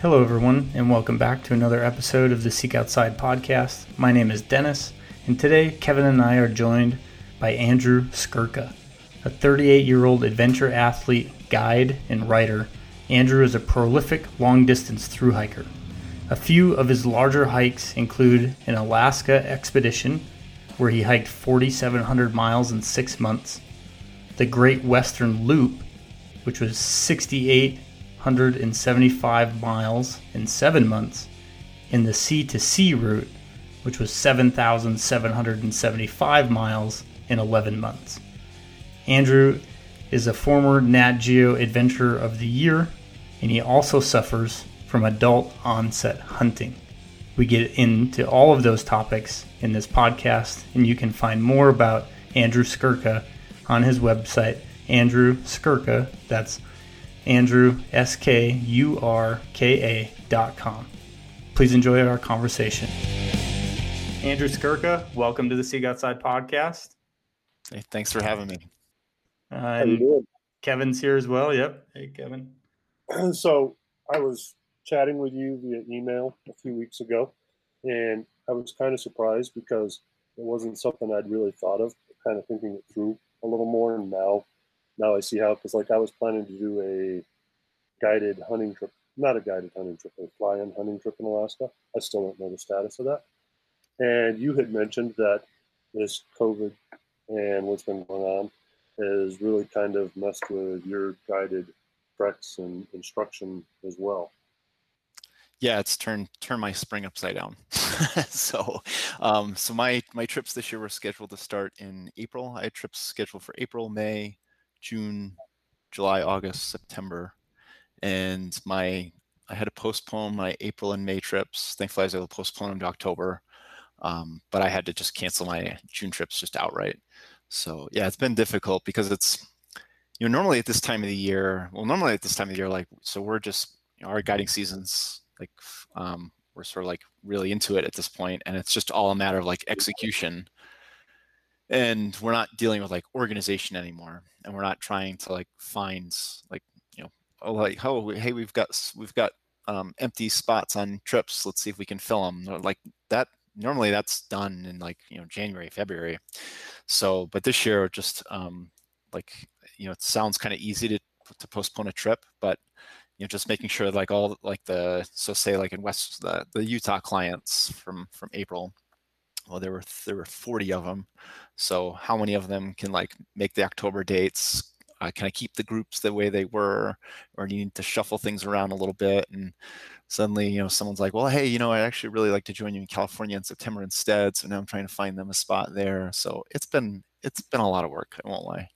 Hello everyone, and welcome back to another episode of the Seek Outside podcast. My name is Dennis, and today Kevin and I are joined by Andrew Skurka, a 38-year-old adventure athlete, guide, and writer. Andrew is a prolific long-distance thru-hiker. A few of his larger hikes include an Alaska expedition, where he hiked 4,700 miles in 6 months, the Great Western Loop, which was 6,875 miles in 7 months, in the sea-to-sea route, which was 7,775 miles in 11 months. Andrew is a former Nat Geo Adventurer of the Year, and he also suffers from adult onset hunting. We get into all of those topics in this podcast, and you can find more about Andrew Skurka on his website, Andrew Skurka, that's Andrew, skurka.com. Please enjoy our conversation. Andrew Skurka, welcome to the Seek Outside podcast. Hey, thanks for having me. And Kevin's here as well. Yep. Hey, Kevin. So I was chatting with you via email a few weeks ago, and I was kind of surprised because it wasn't something I'd really thought of, kind of thinking it through a little more, and now I see how, because like I was planning to do a fly-in hunting trip in Alaska. I still don't know the status of that. And you had mentioned that this COVID and what's been going on has really kind of messed with your guided treks and instruction as well. Yeah, it's turned my spring upside down. So my trips this year were scheduled to start in April. I had trips scheduled for April, May, June, July, August, September, and I had to postpone my April and May trips. Thankfully, I was able to postpone them to October, but I had to just cancel my June trips just outright. So yeah, it's been difficult because it's, you know, normally at this time of the year, like, so we're just, you know, our guiding season's like, we're sort of like really into it at this point, and it's just all a matter of like execution. And we're not dealing with like organization anymore, and we're not trying to like find like, you know, we've got empty spots on trips. Let's see if we can fill them. Like that. Normally that's done in like, you know, January, February. So, but this year just like, you know, it sounds kind of easy to postpone a trip, but you know, just making sure like all like the, so say like in West, the Utah clients from April. Well, there were 40 of them. So how many of them can like make the October dates? Can I keep the groups the way they were, or do you need to shuffle things around a little bit? And suddenly, you know, someone's like, well, hey, you know, I'd actually really like to join you in California in September instead. So now I'm trying to find them a spot there. So it's been a lot of work. I won't lie.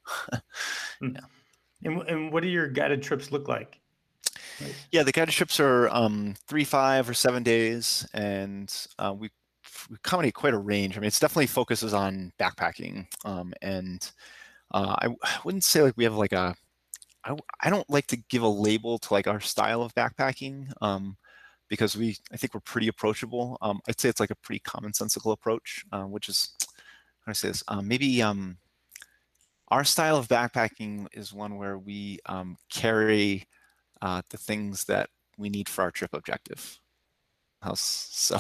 Yeah. And what do your guided trips look like? Yeah, the guided trips are 3, 5 or 7 days. And we accommodate quite a range. I mean, it's definitely focuses on backpacking, and I wouldn't say like we have like a. I don't like to give a label to like our style of backpacking, because I think we're pretty approachable. I'd say it's like a pretty commonsensical approach, which is, how do I say this? Maybe our style of backpacking is one where we carry the things that we need for our trip objective. So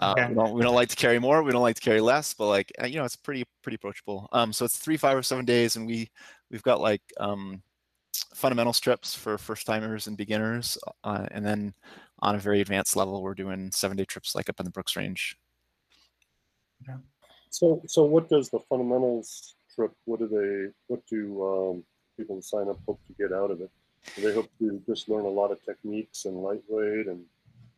okay. we don't like to carry more, we don't like to carry less, but like, you know, it's pretty approachable. So it's 3, 5 or 7 days, and we've got like fundamental trips for first timers and beginners, and then on a very advanced level we're doing 7-day trips like up in the Brooks Range. Okay. So what does the fundamentals trip, what do people sign up hope to get out of it? Do they hope to just learn a lot of techniques and lightweight and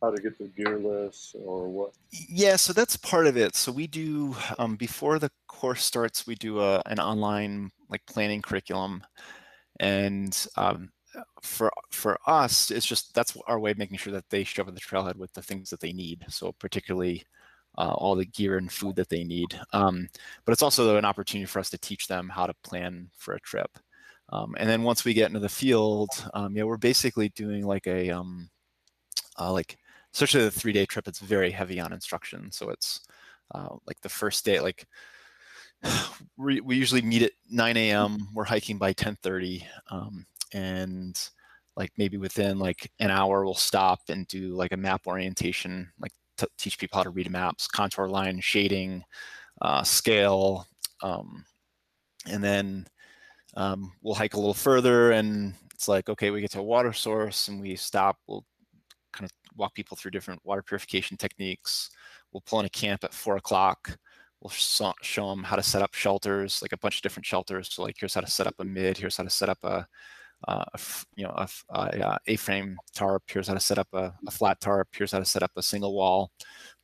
how to get the gear list, or what? Yeah, so that's part of it. So we do, before the course starts, we do an online like planning curriculum, and for us, it's just that's our way of making sure that they show up at the trailhead with the things that they need. So particularly all the gear and food that they need, but it's also an opportunity for us to teach them how to plan for a trip. And then once we get into the field, yeah, we're basically doing like a like. Especially the 3-day trip, it's very heavy on instruction. So it's like the first day, like we usually meet at 9 a.m. We're hiking by 10:30, and like maybe within like an hour, we'll stop and do like a map orientation, like teach people how to read maps, contour line, shading, scale. And then we'll hike a little further and it's like, okay, we get to a water source and we stop. We'll kind of walk people through different water purification techniques. We'll pull in a camp at 4 o'clock. We'll show them how to set up shelters, like a bunch of different shelters. So like, here's how to set up a mid, here's how to set up a A-frame tarp, here's how to set up a flat tarp, here's how to set up a single wall.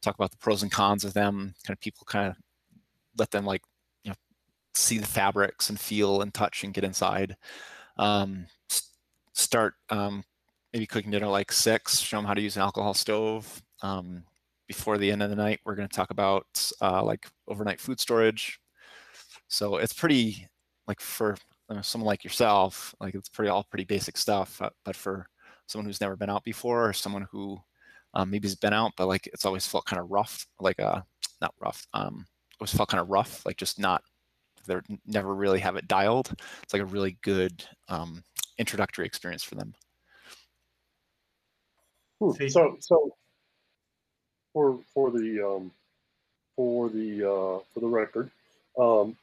Talk about the pros and cons of them, kind of people kind of let them like, you know, see the fabrics and feel and touch and get inside. Start maybe cooking dinner like 6, show them how to use an alcohol stove. Before the end of the night, we're going to talk about like overnight food storage. So it's pretty like for someone like yourself, like it's all pretty basic stuff. But for someone who's never been out before, or someone who maybe has been out, but like it's always felt kind of rough, like not rough, always felt kind of rough, like just not, they never really have it dialed. It's like a really good introductory experience for them. So. For the record,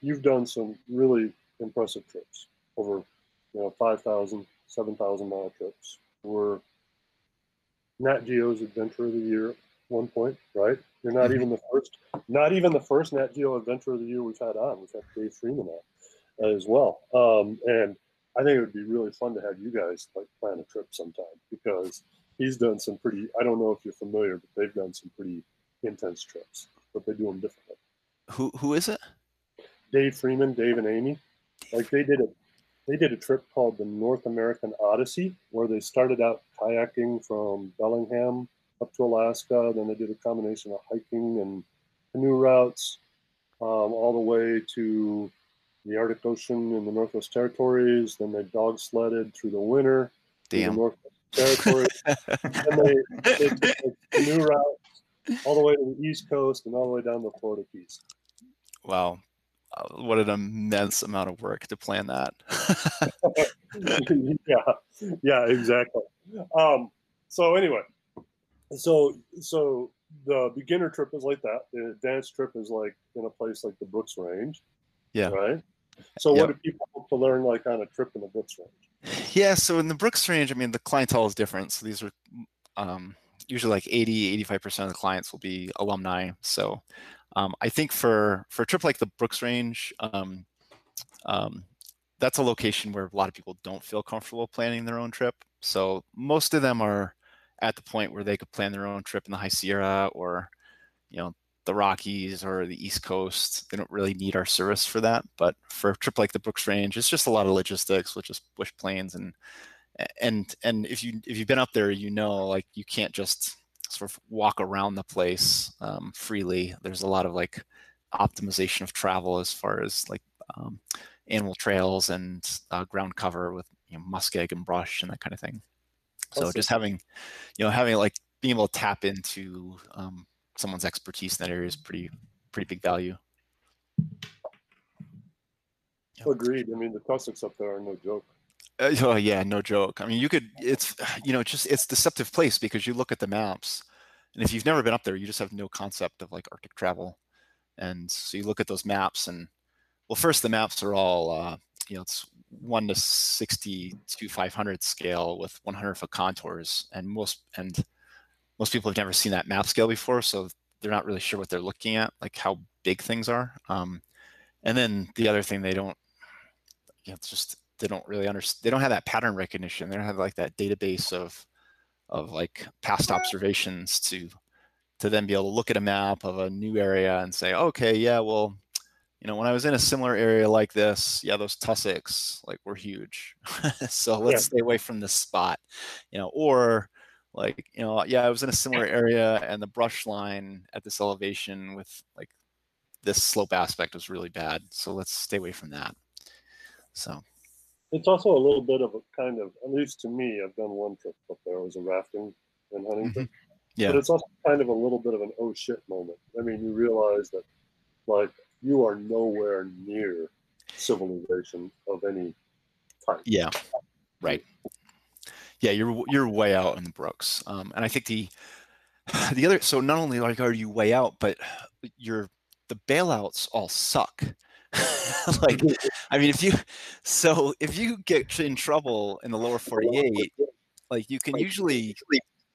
you've done some really impressive trips over, you know, 5,000, 7,000-mile trips. Were Nat Geo's Adventure of the Year at one point, right? You're not even the first, Nat Geo Adventure of the Year we've had on. We've had Dave Freeman on as well. And I think it would be really fun to have you guys like plan a trip sometime, because he's done some pretty, I don't know if you're familiar, but they've done some pretty intense trips, but they do them differently. Who is it? Dave Freeman, Dave and Amy. Like they did a trip called the North American Odyssey, where they started out kayaking from Bellingham up to Alaska. Then they did a combination of hiking and canoe routes all the way to the Arctic Ocean in the Northwest Territories. Then they dog sledded through the winter. Damn. Territory, and they took the canoe route all the way to the East Coast and all the way down the Florida Keys. Wow, what an immense amount of work to plan that. yeah, exactly. So anyway, so the beginner trip is like that. The advanced trip is like in a place like the Brooks Range. Yeah. Right. So what do people hope to learn like on a trip in the Brooks Range? Yeah, so in the Brooks Range, I mean, the clientele is different. So these are usually like 80, 85% of the clients will be alumni. So I think for a trip like the Brooks Range, that's a location where a lot of people don't feel comfortable planning their own trip. So most of them are at the point where they could plan their own trip in the High Sierra or, you know, the Rockies or the East Coast. They don't really need our service for that. But for a trip like the Brooks Range, it's just a lot of logistics, which is bush planes. And if you've been up there, you know, like you can't just sort of walk around the place freely. There's a lot of like optimization of travel as far as like animal trails and ground cover with, you know, muskeg and brush and that kind of thing. So just having, you know, like being able to tap into someone's expertise in that area is pretty big value. Yep. Agreed. I mean, the classics up there are no joke. Oh yeah, no joke. I mean, it's deceptive place, because you look at the maps and if you've never been up there, you just have no concept of like Arctic travel. And so you look at those maps and, well, first the maps are all, you know, it's 1:60 to 500 scale with 100-foot contours, and most people have never seen that map scale before, so they're not really sure what they're looking at, like how big things are. And then the other thing, they don't really understand. They don't have that pattern recognition. They don't have like that database of like past observations to then be able to look at a map of a new area and say, okay, yeah, well, you know, when I was in a similar area like this, yeah, those tussocks like were huge. So let's stay away from this spot, you know, or like, you know, yeah, I was in a similar area and the brush line at this elevation with like this slope aspect was really bad. So let's stay away from that. So it's also a little bit of a kind of, at least to me, I've done one trip up there. It was a rafting and hunting trip. Yeah. But it's also kind of a little bit of an oh shit moment. I mean, you realize that like you are nowhere near civilization of any type. Yeah, right. yeah, you're way out in the Brooks. And I think the other, so not only like are you way out, but the bailouts all suck. Like, I mean, if you get in trouble in the lower 48, like you can usually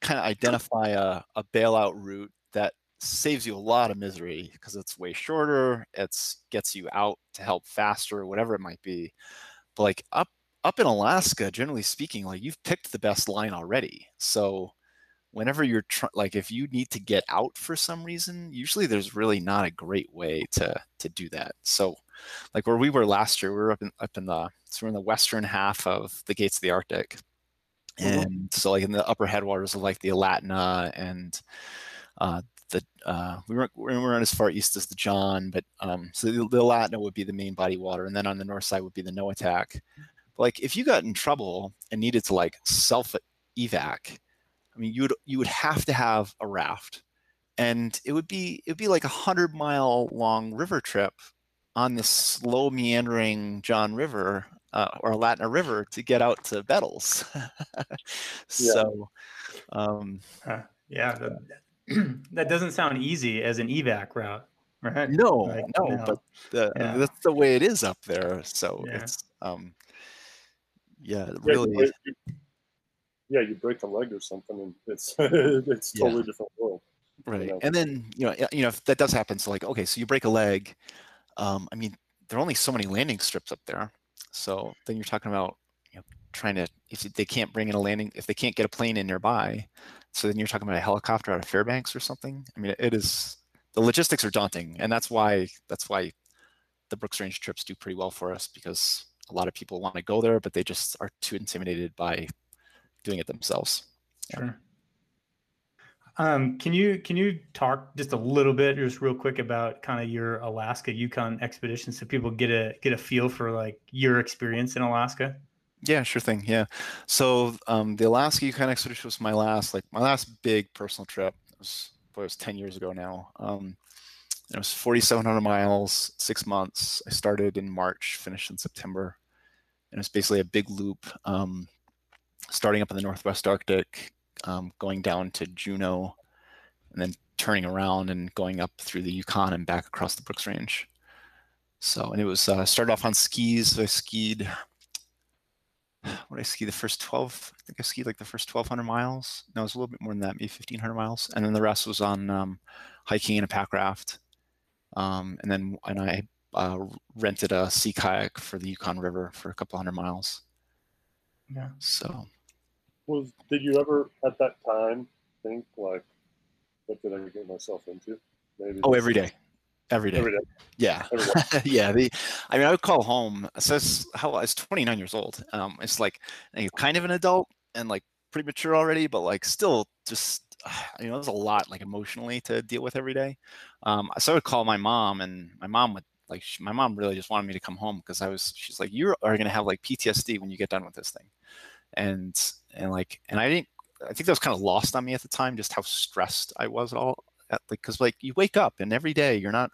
kind of identify a bailout route that saves you a lot of misery because it's way shorter. It's gets you out to help faster, whatever it might be. But like up in Alaska, generally speaking, like you've picked the best line already. So whenever you're like, if you need to get out for some reason, usually there's really not a great way to do that. So like where we were last year, we were so we're in the western half of the Gates of the Arctic. And so like in the upper headwaters of like the Alatna and we weren't as far east as the John, but so the Alatna would be the main body water, and then on the north side would be the Noatak. But like if you got in trouble and needed to like self evac, I mean you would have to have a raft, and it would be like 100-mile long river trip on this slow meandering John River or Alatna River to get out to Bettles. So that doesn't sound easy as an evac route, right? No, but that's the way it is up there. So it's really. You break a leg or something, and it's totally different world. Right, you know? And then if that does happen, so like okay, so you break a leg. I mean, there are only so many landing strips up there, so then you're talking about trying to, if they can't bring in a landing, if they can't get a plane in nearby, so then you're talking about a helicopter out of Fairbanks or something. I mean, it is, the logistics are daunting, and that's why the Brooks Range trips do pretty well for us, because a lot of people want to go there, but they just are too intimidated by doing it themselves. Sure. Can you talk just a little bit, just real quick, about kind of your Alaska Yukon expedition, so people get a feel for like your experience in Alaska? Yeah, sure thing. Yeah. So the Alaska Yukon expedition was my last big personal trip. It was 10 years ago now. It was 4,700 miles, 6 months. I started in March, finished in September. And it's basically a big loop, starting up in the Northwest Arctic, going down to Juneau, and then turning around and going up through the Yukon and back across the Brooks Range. So, and it was, started off on skis. So I skied, I think I skied like the first 1,200 miles. No, it was a little bit more than that, maybe 1,500 miles. And then the rest was on hiking in a pack raft. And I rented a sea kayak for the Yukon River for a couple hundred miles. Yeah. So. Did you ever at that time think like, what did I get myself into? Maybe. Oh, every day. Yeah. Yeah. I would call home. So I was 29 years old. It's like, you're kind of an adult and like pretty mature already, but like still just, there's a lot like emotionally to deal with every day. So I would call my mom, and my mom would like, my mom really just wanted me to come home, because she's like, you are going to have like PTSD when you get done with this thing. And I think that was kind of lost on me at the time, just how stressed I was because you wake up and every day you're not,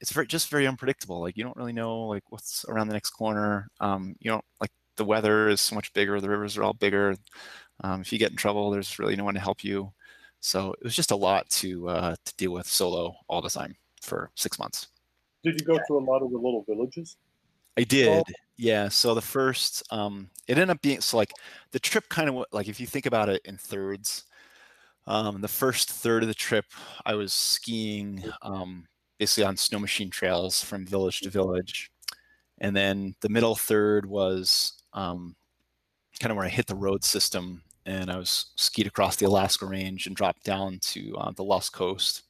it's very unpredictable. Like you don't really know like what's around the next corner. The weather is so much bigger. The rivers are all bigger. If you get in trouble, there's really no one to help you. So it was just a lot to deal with solo all the time for 6 months. Did you go to a lot of the little villages? I did. Yeah. So the first, it ended up being, so like the trip kind of like, if you think about it in thirds, the first third of the trip, I was skiing basically on snow machine trails from village to village. And then the middle third was kind of where I hit the road system, and I was skied across the Alaska Range and dropped down to the Lost Coast.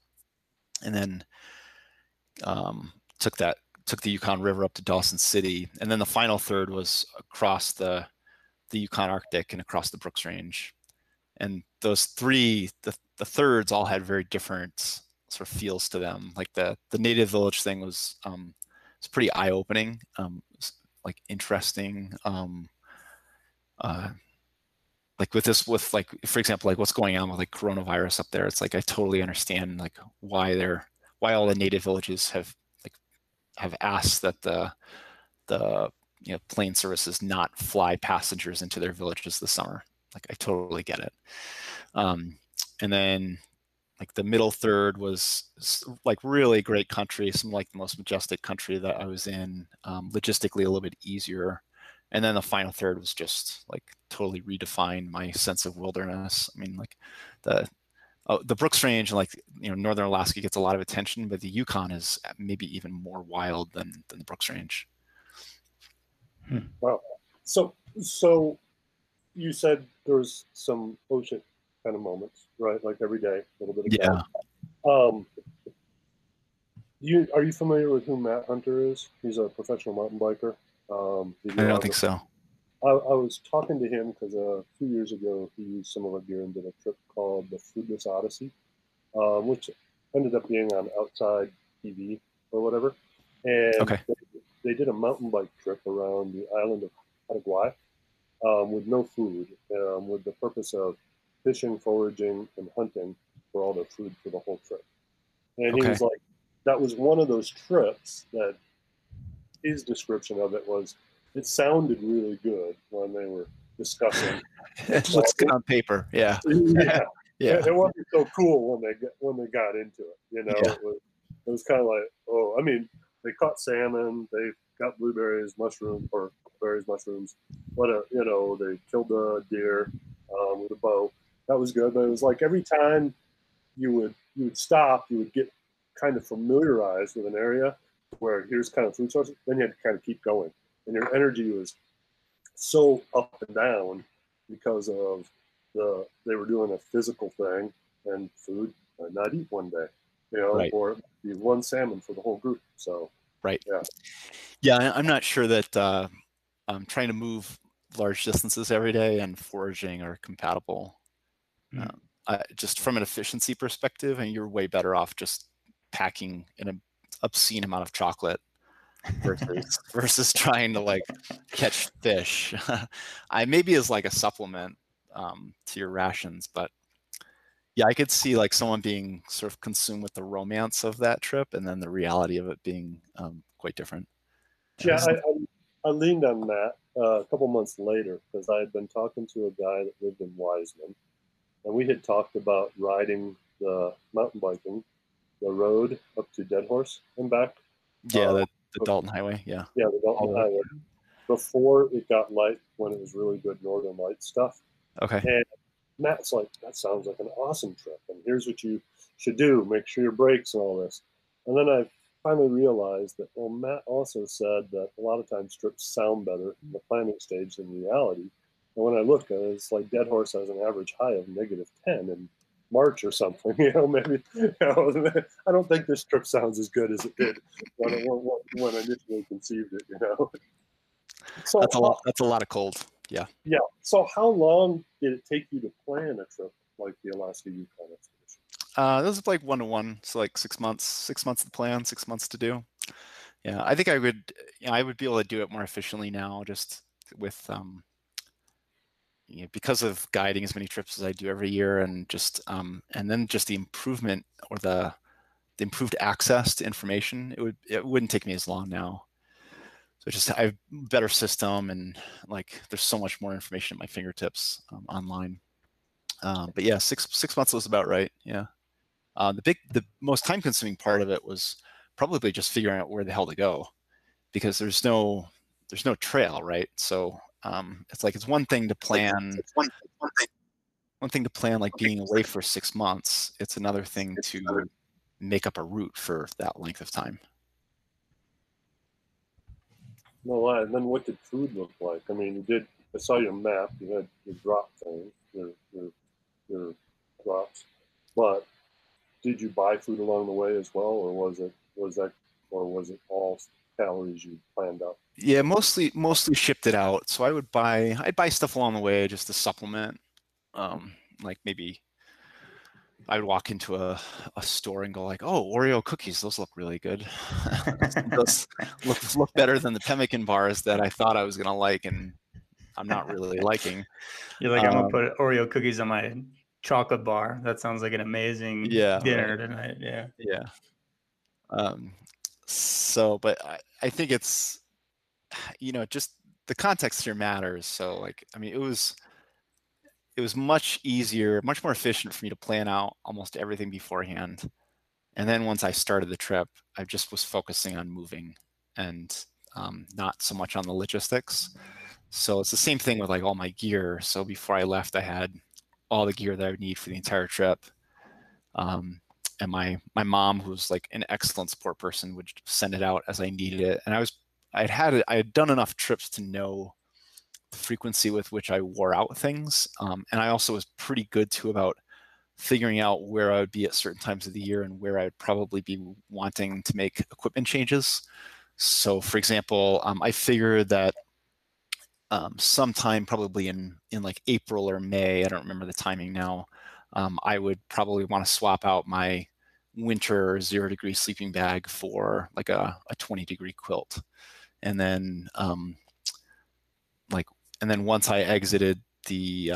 And then took the Yukon River up to Dawson City. And then the final third was across the Yukon Arctic and across the Brooks Range. And those three, the thirds all had very different sort of feels to them. Like the native village thing was it's pretty eye-opening, like interesting. Like with for example, like what's going on with like coronavirus up there. It's like I totally understand like why all the native villages have asked that the plane services not fly passengers into their villages this summer. Like, I totally get it. And then like the middle third was like really great country, some like the most majestic country that I was in, logistically a little bit easier. And then the final third was just like totally redefined my sense of wilderness. I mean, like the Brooks Range, like, Northern Alaska gets a lot of attention, but the Yukon is maybe even more wild than the Brooks Range. Wow. So you said there's some ocean kind of moments, right? Like every day, a little bit of that. Yeah. Are you familiar with who Matt Hunter is? He's a professional mountain biker. I don't think so. I was talking to him because a few years ago he used some of our gear and did a trip called the Fruitless Odyssey, which ended up being on Outside TV or whatever. And okay. They did a mountain bike trip around the island of Paraguay with no food, with the purpose of fishing, foraging, and hunting for all their food for the whole trip. And okay. He was like, that was one of those trips that his description of it was, it sounded really good when they were discussing. It looks good on paper, yeah. Yeah. Yeah. It wasn't so cool when they got into it, Yeah. It was kind of like, they caught salmon, they got berries, mushrooms, whatever, they killed a deer with a bow. That was good, but it was like every time you would stop, you would get kind of familiarized with an area where here's kind of food sources, then you had to kind of keep going. And your energy was so up and down because of they were doing a physical thing and food might not eat one day, right. Or be one salmon for the whole group. So, right. Yeah. Yeah. I'm not sure that trying to move large distances every day and foraging are compatible. Mm-hmm. Just from an efficiency perspective, and you're way better off just packing an obscene amount of chocolate versus trying to like catch fish. I maybe is like a supplement to your rations, but yeah, I could see like someone being sort of consumed with the romance of that trip and then the reality of it being quite different. Yeah, I leaned on that a couple months later because I had been talking to a guy that lived in Wiseman, and we had talked about riding the mountain biking, the road up to Dead Horse and back. Yeah, the Dalton Highway, yeah. Yeah, the Dalton Highway. Before it got light, when it was really good Northern Light stuff. Okay. And Matt's like, that sounds like an awesome trip. And here's what you should do. Make sure your brakes and all this. And then I finally realized that, well, Matt also said that a lot of times trips sound better in the planning stage than reality. And when I look at it, it's like Dead Horse has an average high of -10 in March or something, maybe, I don't think this trip sounds as good as it did when I initially conceived it, So that's a lot of cold. Yeah. Yeah. So how long did it take you to plan a trip like the Alaska Yukon expedition? This is like 1-to-1. So like 6 months, 6 months to plan, 6 months to do. Yeah. I think I would be able to do it more efficiently now just with, because of guiding as many trips as I do every year, and just and then just the improvement or the improved access to information, it wouldn't take me as long now. So just I have a better system, and like there's so much more information at my fingertips online. But yeah, six months was about right. Yeah, the most time consuming part of it was probably just figuring out where the hell to go, because there's no trail, right? So. It's like, it's one thing to plan, like being away for 6 months. It's another thing to make up a route for that length of time. No, and then what did food look like? I mean, I saw your map, you had your drop thing, your drops, but did you buy food along the way as well? Or was it all calories you planned out? Yeah, mostly shipped it out. So I'd buy stuff along the way just to supplement. Like maybe I would walk into a store and go like, oh, Oreo cookies, those look really good. Those look better than the pemmican bars that I thought I was gonna like, and I'm not really liking. You're like, I'm gonna put Oreo cookies on my chocolate bar. That sounds like an amazing dinner tonight. Yeah. Yeah. So, but I think it's. you know, just the context here matters. So like, I mean, it was much easier, much more efficient for me to plan out almost everything beforehand. And then once I started the trip, I just was focusing on moving and not so much on the logistics. So it's the same thing with like all my gear. So before I left, I had all the gear that I would need for the entire trip. And my mom, who's like an excellent support person, would send it out as I needed it. And I had done enough trips to know the frequency with which I wore out things. And I also was pretty good too about figuring out where I would be at certain times of the year and where I would probably be wanting to make equipment changes. So for example, I figured that sometime probably in like April or May, I don't remember the timing now, I would probably want to swap out my winter 0 degree sleeping bag for like a 20 degree quilt. And then once I exited the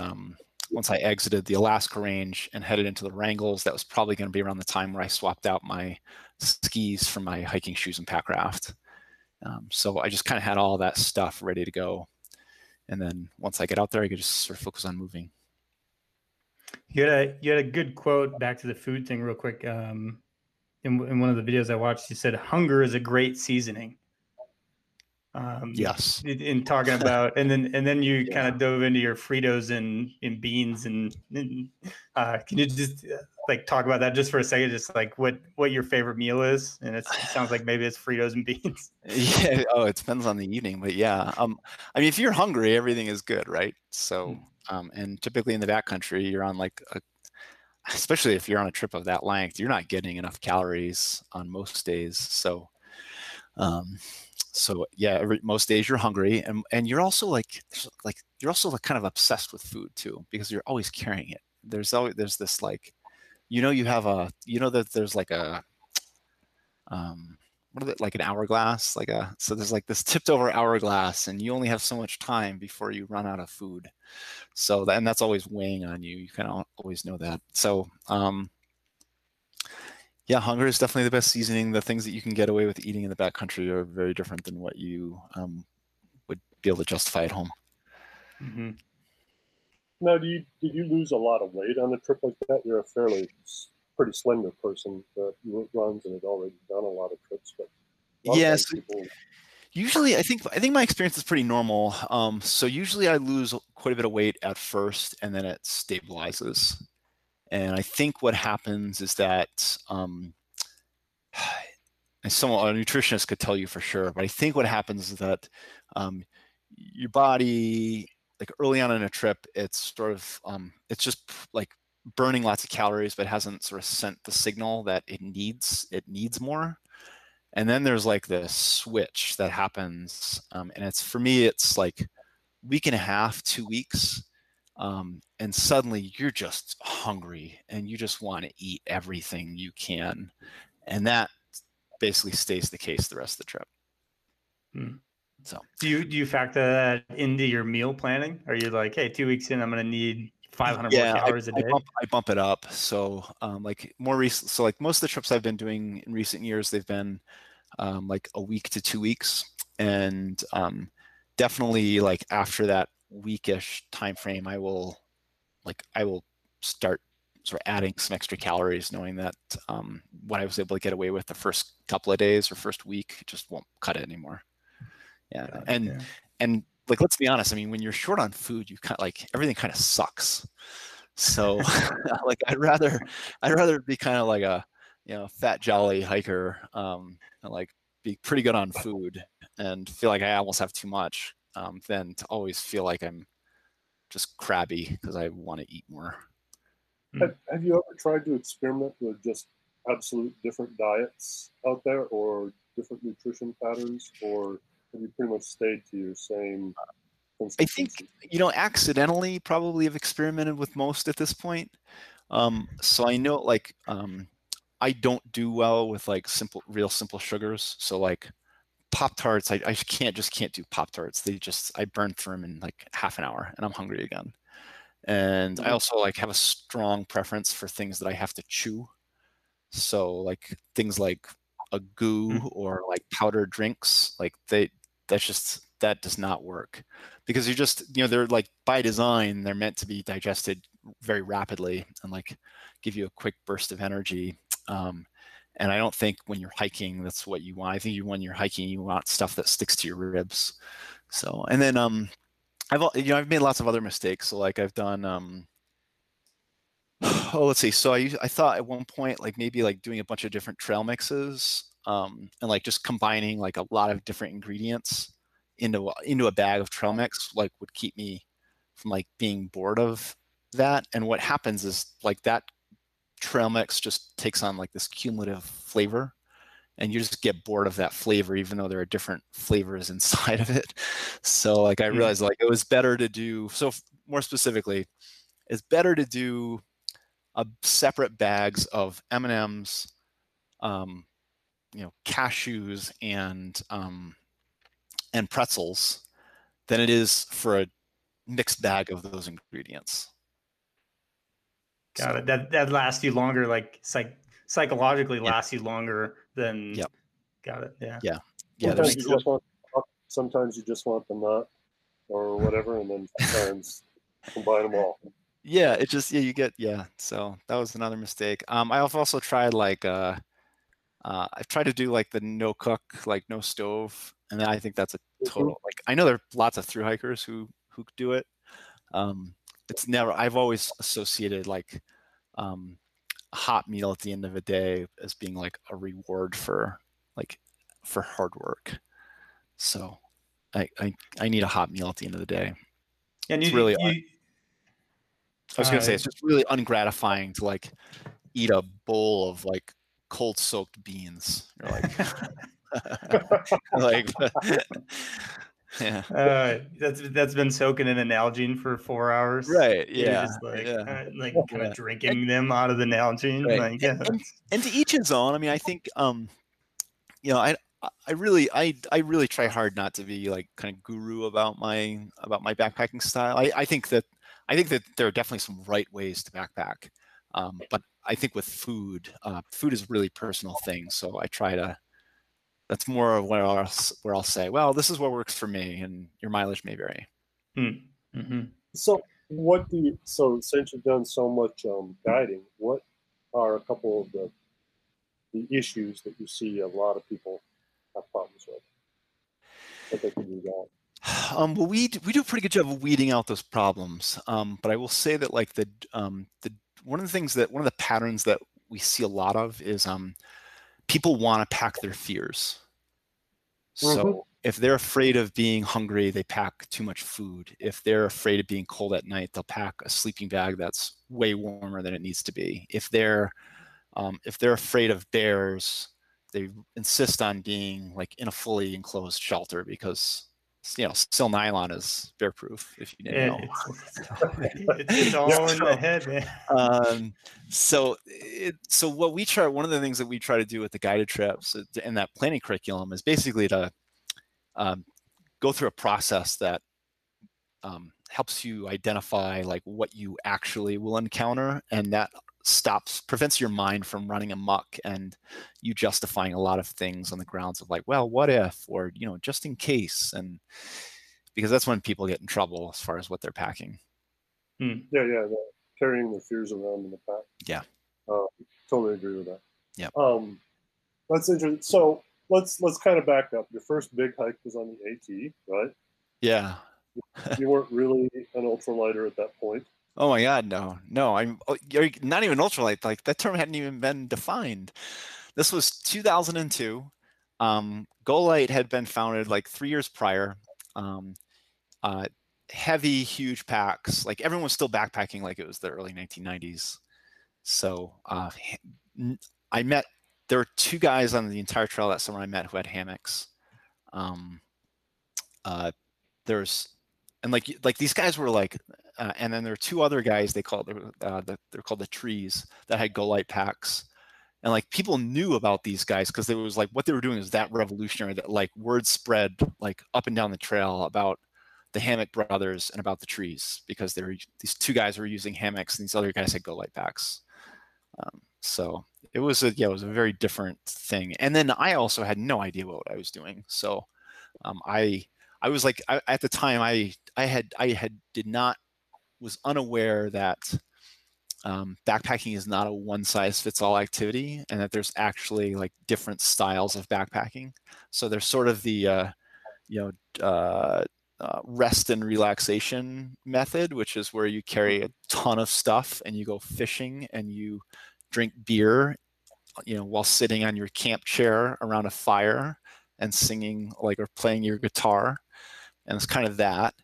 Alaska Range and headed into the Wrangles, that was probably going to be around the time where I swapped out my skis for my hiking shoes and pack raft. So I just kind of had all that stuff ready to go. And then once I get out there, I could just sort of focus on moving. You had a good quote back to the food thing real quick. In one of the videos I watched, you said, "Hunger is a great seasoning." Yes. In talking about, and then you kind of dove into your Fritos and beans and can you just like talk about that just for a second? Just like what your favorite meal is, and it sounds like maybe it's Fritos and beans. Yeah. Oh, it depends on the evening, but yeah. I mean, if you're hungry, everything is good, right? So, and typically in the backcountry, you're on like especially if you're on a trip of that length, you're not getting enough calories on most days. So, so yeah, most days you're hungry, and you're also like you're also like kind of obsessed with food too, because you're always carrying it. There's this like, there's like a like an hourglass, so there's like this tipped over hourglass, and you only have so much time before you run out of food. So and that's always weighing on you. You kind of always know that. So yeah, hunger is definitely the best seasoning. The things that you can get away with eating in the backcountry are very different than what you would be able to justify at home. Mm-hmm. Now, did you lose a lot of weight on a trip like that? You're a pretty slender person that runs and had already done a lot of trips. But yes, usually I think my experience is pretty normal. So usually I lose quite a bit of weight at first, and then it stabilizes. And I think what happens is that, and a nutritionist could tell you for sure, but I think what happens is that your body, like early on in a trip, it's sort of, it's just like burning lots of calories, but hasn't sort of sent the signal that it needs more. And then there's like this switch that happens. And for me, it's like week and a half, 2 weeks. And suddenly you're just hungry and you just want to eat everything you can. And that basically stays the case the rest of the trip. Hmm. So do you factor that into your meal planning? Are you like, hey, 2 weeks in, I'm going to need 500 more calories a day? I bump it up. So, like most of the trips I've been doing in recent years, they've been, like a week to 2 weeks. And, definitely like after that weekish time frame, I will start sort of adding some extra calories, knowing that what I was able to get away with the first couple of days or first week just won't cut it anymore. Yeah. And like, let's be honest, I mean, when you're short on food, you kind of like everything kind of sucks. So like I'd rather be kind of like a, you know, fat jolly hiker, and like be pretty good on food and feel like I almost have too much, than to always feel like I'm just crabby because I want to eat more. Have you ever tried to experiment with just absolute different diets out there or different nutrition patterns, or have you pretty much stayed to your same? I think, you know, accidentally probably have experimented with most at this point. So I know like I don't do well with like real simple sugars. So like Pop-Tarts, I just can't do Pop-Tarts. I burn through them in like half an hour and I'm hungry again. And I also like have a strong preference for things that I have to chew. So like things like a goo or like powdered drinks, like that does not work, because you're just, they're like, by design, they're meant to be digested very rapidly and like give you a quick burst of energy. And I don't think when you're hiking, that's what you want. I think when you're hiking, you want stuff that sticks to your ribs. So, and then, I've made lots of other mistakes. So like I've done, let's see. So I thought at one point, like maybe like doing a bunch of different trail mixes, and like just combining like a lot of different ingredients into a bag of trail mix, like would keep me from like being bored of that. And what happens is like that trail mix just takes on like this cumulative flavor, and you just get bored of that flavor, even though there are different flavors inside of it. So like I realized like it was better to do, so more specifically, it's better to do separate bags of M&Ms, cashews and pretzels than it is for a mixed bag of those ingredients. Got it. That lasts you longer, like psychologically lasts you longer than. Yep. Got it. Yeah. Yeah. Yeah. Sometimes you just want the nut or whatever, and then sometimes combine them all. Yeah. It just, you get, So that was another mistake. I've also tried like, I've tried to do like the no cook, like no stove. And I think that's a total, like, I know there are lots of thru hikers who do it. It's never, I've always associated like a hot meal at the end of a day as being like a reward for hard work. So I need a hot meal at the end of the day. And it's really, it's just really ungratifying to like eat a bowl of like cold soaked beans. You're like, yeah. That's been soaking in an Nalgene for 4 hours. Right. Yeah. Just like, drinking them out of the Nalgene. Right. Like, yeah. And to each his own. I mean, I think, I really try hard not to be like kind of guru about my backpacking style. I think that there are definitely some right ways to backpack. But I think with food is a really personal thing. So I try to, that's more of where I'll say, well, this is what works for me, and your mileage may vary. So since you've done so much guiding, what are a couple of the issues that you see a lot of people have problems with that they can resolve? Well, we do a pretty good job of weeding out those problems. But I will say that like one of the patterns that we see a lot of is people want to pack their fears. So if they're afraid of being hungry, they pack too much food. If they're afraid of being cold at night, they'll pack a sleeping bag that's way warmer than it needs to be. If they're afraid of bears, they insist on being like in a fully enclosed shelter because still nylon is bear proof if you didn't know. It's all in the head, man. So what we try, one of the things that we try to do with the guided trips and that planning curriculum is basically to go through a process that helps you identify like what you actually will encounter, and that prevents your mind from running amok and you justifying a lot of things on the grounds of like, well, what if, or, just in case. And because that's when people get in trouble as far as what they're packing. Yeah. Carrying their fears around in the pack. Yeah. Totally agree with that. Yeah. That's interesting. So let's kind of back up. Your first big hike was on the AT, right? Yeah. You weren't really an ultralighter at that point. Oh my God, no! You're not even ultralight. Like that term hadn't even been defined. This was 2002. GoLite had been founded like 3 years prior. Heavy, huge packs. Like everyone was still backpacking like it was the early 1990s. So there were two guys on the entire trail that summer I met who had hammocks. And these guys were like. And then there are two other guys they're called the Trees that had GoLite packs, and like people knew about these guys because it was like what they were doing was that revolutionary that like word spread like up and down the trail about the Hammock Brothers and about the Trees because these two guys were using hammocks and these other guys had GoLite packs. So it was a very different thing. And then I also had no idea what I was doing, so I was like, at the time, I was unaware that backpacking is not a one-size-fits-all activity, and that there's actually like different styles of backpacking. So there's sort of the rest and relaxation method, which is where you carry a ton of stuff and you go fishing and you drink beer, you know, while sitting on your camp chair around a fire and singing, like, or playing your guitar. And it's kind of that.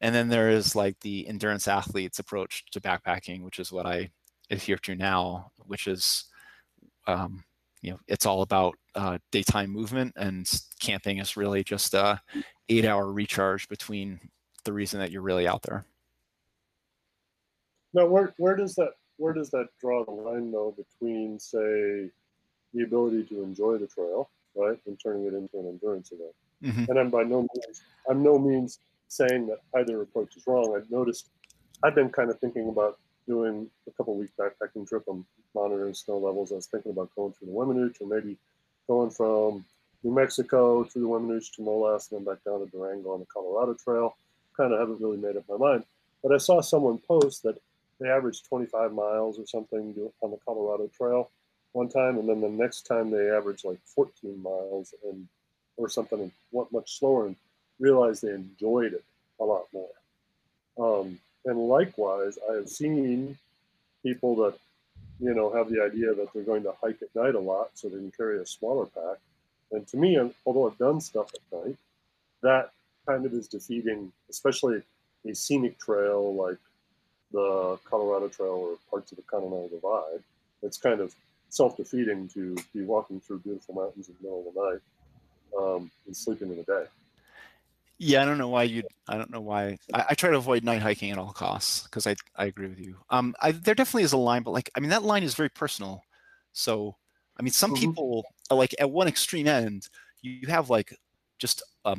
And then there is like the endurance athletes approach to backpacking, which is what I adhere to now, which is, you know, it's all about daytime movement, and camping is really just a 8-hour recharge between the reason that you're really out there. Now, where does that draw the line, though, between, say, the ability to enjoy the trail, right, and turning it into an endurance event? Mm-hmm. And I'm by no means saying that either approach is wrong. I've been kind of thinking about doing a couple-week backpacking trip. I'm monitoring snow levels. I was thinking about going through the Weminuche, or maybe going from New Mexico through the Weminuche to Molasse and then back down to Durango on the Colorado Trail. Kind of haven't really made up my mind. But I saw someone post that they averaged 25 miles or something on the Colorado Trail one time, and then the next time they averaged like 14 miles and or something, went much slower and realized they enjoyed it a lot more. And likewise, I have seen people that, you know, have the idea that they're going to hike at night a lot, so they can carry a smaller pack. And to me, although I've done stuff at night, that kind of is defeating, especially a scenic trail like the Colorado Trail or parts of the Continental Divide. It's kind of self-defeating to be walking through beautiful mountains in the middle of the night and sleeping in the day. Yeah, I don't know why. I try to avoid night hiking at all costs, because I agree with you. There definitely is a line, but like, I mean, that line is very personal. So, I mean, some people, like at one extreme end, you have like just a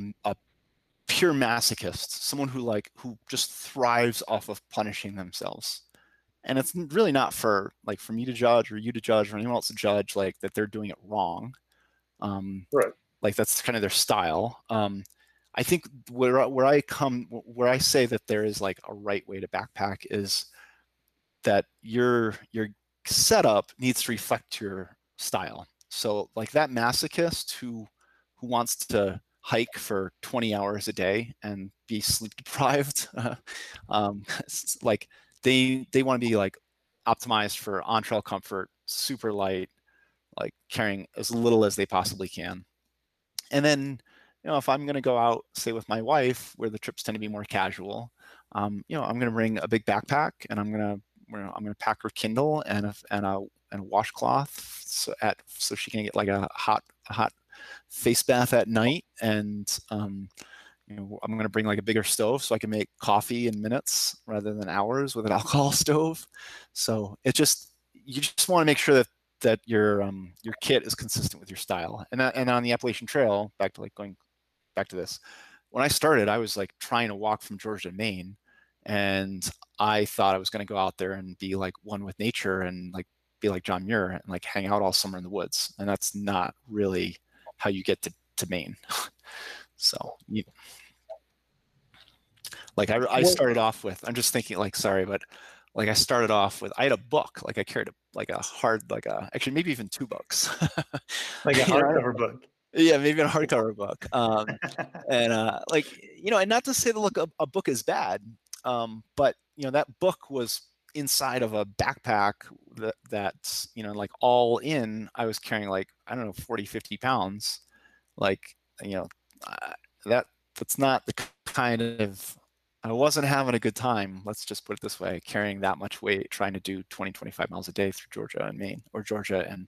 pure masochist, someone who just thrives off of punishing themselves. And it's really not for me to judge or you to judge or anyone else to judge, like, that they're doing it wrong. Right. Like, that's kind of their style. I think where I say that there is like a right way to backpack is that your setup needs to reflect your style. So like that masochist who wants to hike for 20 hours a day and be sleep deprived, like they want to be like optimized for on-trail comfort, super light, like carrying as little as they possibly can. And then, you know, if I'm going to go out, say, with my wife, where the trips tend to be more casual, you know, I'm going to bring a big backpack, and I'm going to pack her Kindle and a washcloth, so she can get like a hot face bath at night, and you know, I'm going to bring like a bigger stove so I can make coffee in minutes rather than hours with an alcohol stove. So it just, you just want to make sure that your kit is consistent with your style. And on the Appalachian Trail, back to this, when I started, I was like trying to walk from Georgia to Maine, and I thought I was going to go out there and be like one with nature and like be like John Muir and like hang out all summer in the woods. And that's not really how you get to Maine. So you, like, I started off with, I'm just thinking like, sorry, but like I started off with, I had a book, like I carried actually maybe even 2 books, like a hardcover book. Yeah, maybe a hardcover book. Like, you know, and not to say that, look, a book is bad, but, you know, that book was inside of a backpack that's, you know, like all in, I was carrying like, I don't know, 40, 50 pounds. Like, you know, that's not the kind of, I wasn't having a good time, let's just put it this way, carrying that much weight, trying to do 20, 25 miles a day through Georgia and Maine, or Georgia and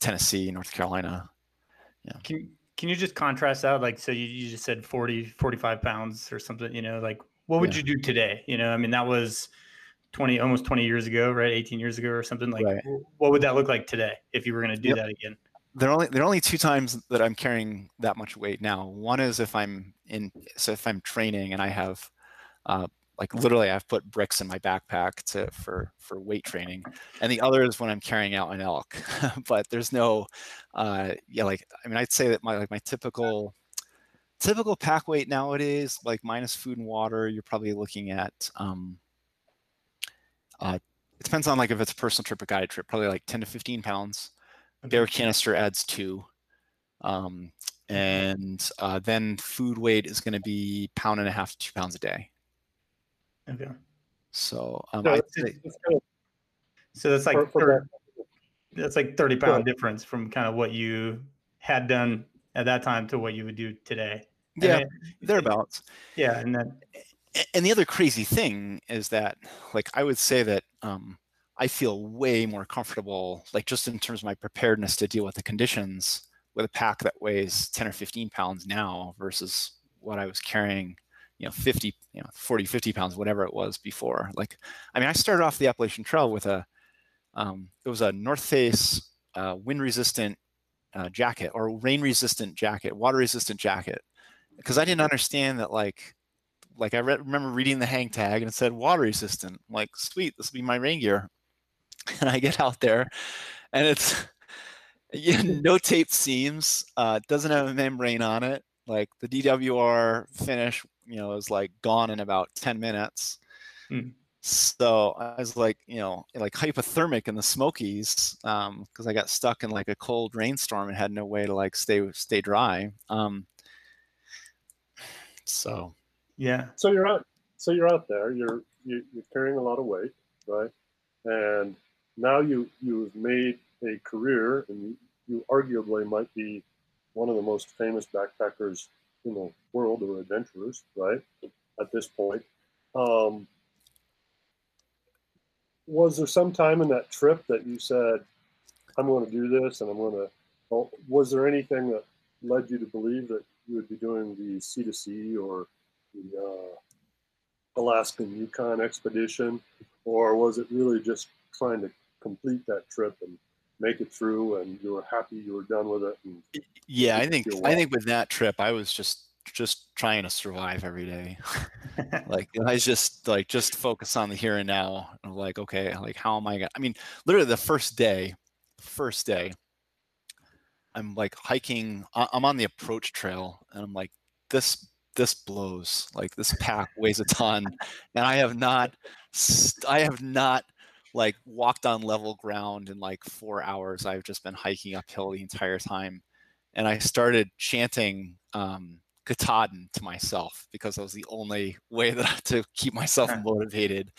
Tennessee, North Carolina. Yeah. Can you just contrast that? Like, so you just said 40, 45 pounds or something, you know, like what would you do today? You know, I mean, that was almost 20 years ago, right? 18 years ago or something. Like, right. What would that look like today if you were going to do that again? There are only 2 times that I'm carrying that much weight now. One is if I'm training and I have like literally I've put bricks in my backpack for weight training, and the other is when I'm carrying out an elk. But there's no, I'd say that my typical Typical pack weight nowadays, like minus food and water, you're probably looking at, it depends on like if it's a personal trip or guided trip, probably like 10 to 15 pounds. Bear canister adds 2. And then food weight is going to be 1.5 pounds to 2 pounds a day. Okay. So, so that's like, that's like 30 pound difference from kind of what you had done at that time to what you would do today. Yeah, thereabouts. Yeah. And the other crazy thing is that, like, I would say that I feel way more comfortable, like just in terms of my preparedness to deal with the conditions, with a pack that weighs 10 or 15 pounds now versus what I was carrying, 40, 50 pounds, whatever it was before. Like, I mean, I started off the Appalachian Trail with a, it was a North Face wind resistant jacket, or rain resistant jacket, water resistant jacket. Because I didn't understand that, like I remember reading the hang tag and it said water resistant. I'm like, sweet, this will be my rain gear. And I get out there and it's, no tape seams, doesn't have a membrane on it. Like the DWR finish, is like gone in about 10 minutes. Mm. So I was like, like hypothermic in the Smokies, because I got stuck in like a cold rainstorm and had no way to like stay dry. So yeah. So you're out there. You're carrying a lot of weight, right? And now you've made a career, and you arguably might be one of the most famous backpackers in the world, or adventurers, right? At this point, was there some time in that trip that you said, "I'm going to do this," and I'm going to? Well, was there anything that led you to believe that you would be doing the C2C or the Alaskan Yukon expedition, or was it really just trying to complete that trip and make it through, and you were happy you were done with it? And yeah, I think with that trip, I was just trying to survive every day. Like I just focus on the here and now. I'm like, okay, like how am I gonna? I mean, literally the first day, I'm like hiking. I'm on the approach trail, and I'm like, this blows. Like this pack weighs a ton, and I have not like walked on level ground in like 4 hours. I've just been hiking uphill the entire time. And I started chanting Katahdin to myself because that was the only way to keep myself motivated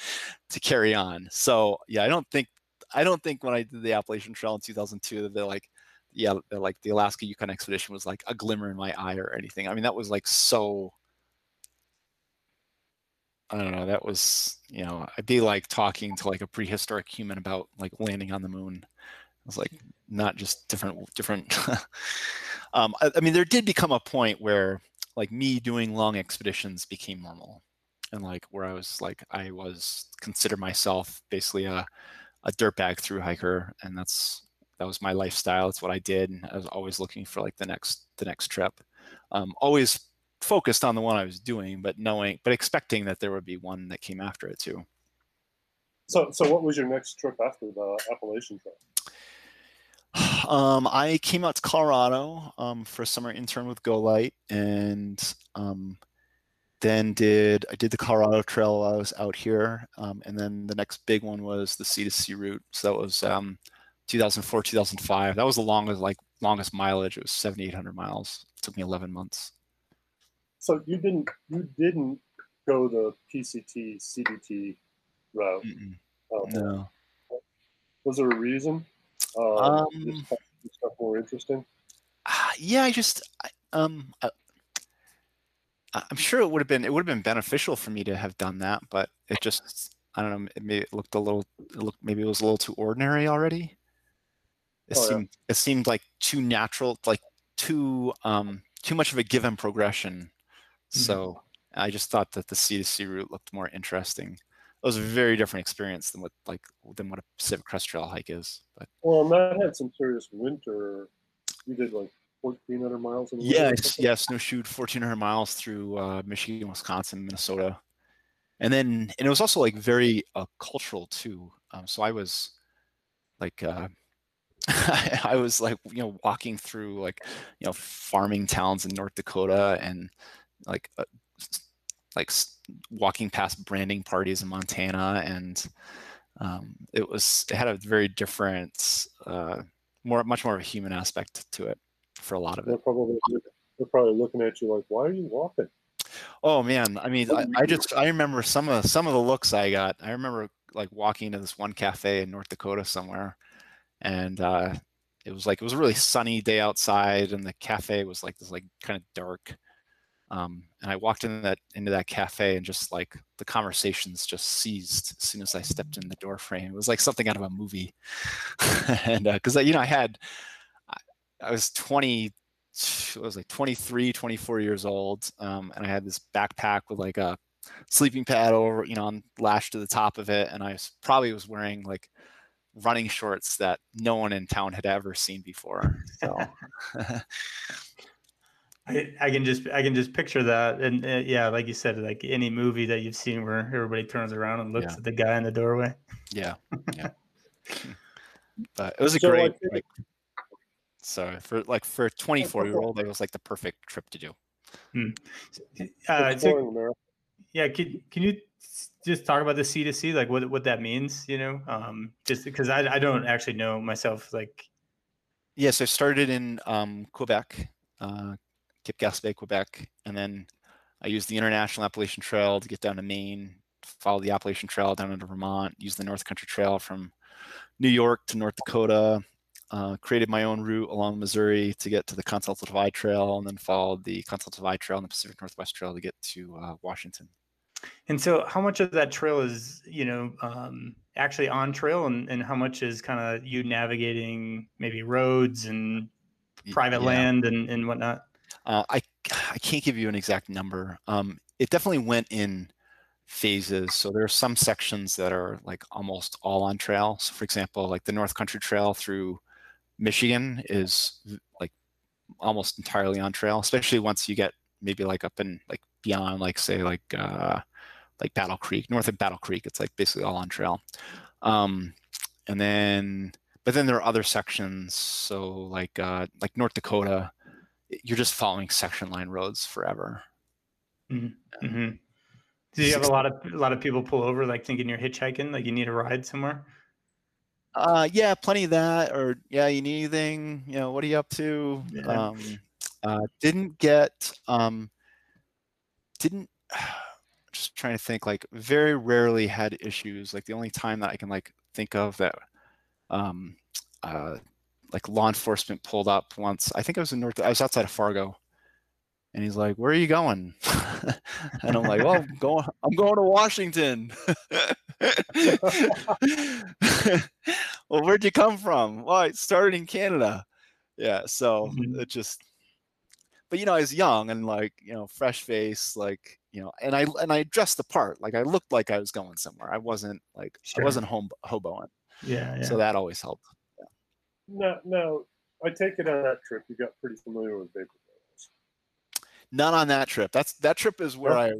to carry on. So yeah, I don't think when I did the Appalachian Trail in 2002, that like the Alaska Yukon expedition was like a glimmer in my eye or anything. I mean, that was like, so I don't know, that was, I'd be like talking to like a prehistoric human about like landing on the moon. It was like not just different. I mean, there did become a point where like me doing long expeditions became normal, and like where I was consider myself basically a dirtbag through hiker, and that was my lifestyle. That's what I did. And I was always looking for like the next trip, always focused on the one I was doing, but expecting that there would be one that came after it too. So what was your next trip after the Appalachian Trail? I came out to Colorado for a summer intern with GoLite, and then I did the Colorado Trail while I was out here, and then the next big one was the C2C route. So that was 2004, 2005. That was the longest mileage. It was 7,800 miles. It took me 11 months. So you didn't go the PCT, CBT route. No. Was there a reason? Stuff more interesting. Yeah, I'm sure it would have been beneficial for me to have done that, but it just, I don't know. Maybe it was a little too ordinary already. It seemed like too natural, like too much of a given progression. So I just thought that the C2C route looked more interesting. It was a very different experience than what a Pacific Crest Trail hike is. But well, Matt had some serious winter. You did like 1,400 miles in the winter. Yes, snowshoed 1,400 miles through Michigan, Wisconsin, Minnesota, and it was also like very cultural too. So I was like I was like, you know, walking through like, you know, farming towns in North Dakota and like walking past branding parties in Montana, and it had a very different, much more of a human aspect to it for a lot of it. They're probably looking at you like, why are you walking? Oh man, I mean, I remember some of the looks I got. I remember like walking to this one cafe in North Dakota somewhere, and it was a really sunny day outside, and the cafe was like this like kind of dark. And I walked into that cafe, and just like the conversations just ceased as soon as I stepped in the door frame. It was like something out of a movie. And because you know, I was 20. I was like 23, 24 years old, and I had this backpack with like a sleeping pad over, you know, lashed to the top of it, and I was probably wearing like running shorts that no one in town had ever seen before. So I can just picture that, and yeah, like you said, like any movie that you've seen where everybody turns around and looks at the guy in the doorway. Yeah, yeah. But it was great. So for a 24-year-old, it was like the perfect trip to do. Can you just talk about the C2C, like what that means? You know, just because I don't actually know myself. Like, yes, I started in Quebec, Cap Gaspé, Quebec, and then I used the International Appalachian Trail to get down to Maine, follow the Appalachian Trail down into Vermont, use the North Country Trail from New York to North Dakota. Created my own route along Missouri to get to the Continental Divide Trail, and then followed the Continental Divide Trail and the Pacific Northwest Trail to get to Washington. And so how much of that trail is, you know, actually on trail, and how much is kind of you navigating maybe roads and private land and whatnot? I can't give you an exact number. It definitely went in phases. So there are some sections that are like almost all on trail. So for example, like the North Country Trail through Michigan is like almost entirely on trail, especially once you get maybe like up in like beyond like say like Battle Creek, north of Battle Creek, it's like basically all on trail. But then there are other sections. So like North Dakota, you're just following section line roads forever. Mm-hmm. Mm-hmm. Do you have a lot of people pull over like thinking you're hitchhiking, like you need a ride somewhere? Yeah, plenty of that. Or yeah, you need anything? You know, what are you up to? Yeah. Just trying to think. Like, very rarely had issues. Like the only time that I can like think of that, like law enforcement pulled up once. I think I was outside of Fargo, and he's like, "Where are you going?" And I'm like, "Well, I'm going to Washington." Well, where'd you come from? Well, I started in Canada. Yeah, so it just, but you know, I was young and like, you know, fresh face, like, you know, and I dressed the part. Like I looked like I was going somewhere. I wasn't like I wasn't hoboing. Yeah, yeah. So that always helped. Yeah. No, I take it on that trip you got pretty familiar with vapor. Not on that trip. That trip is where I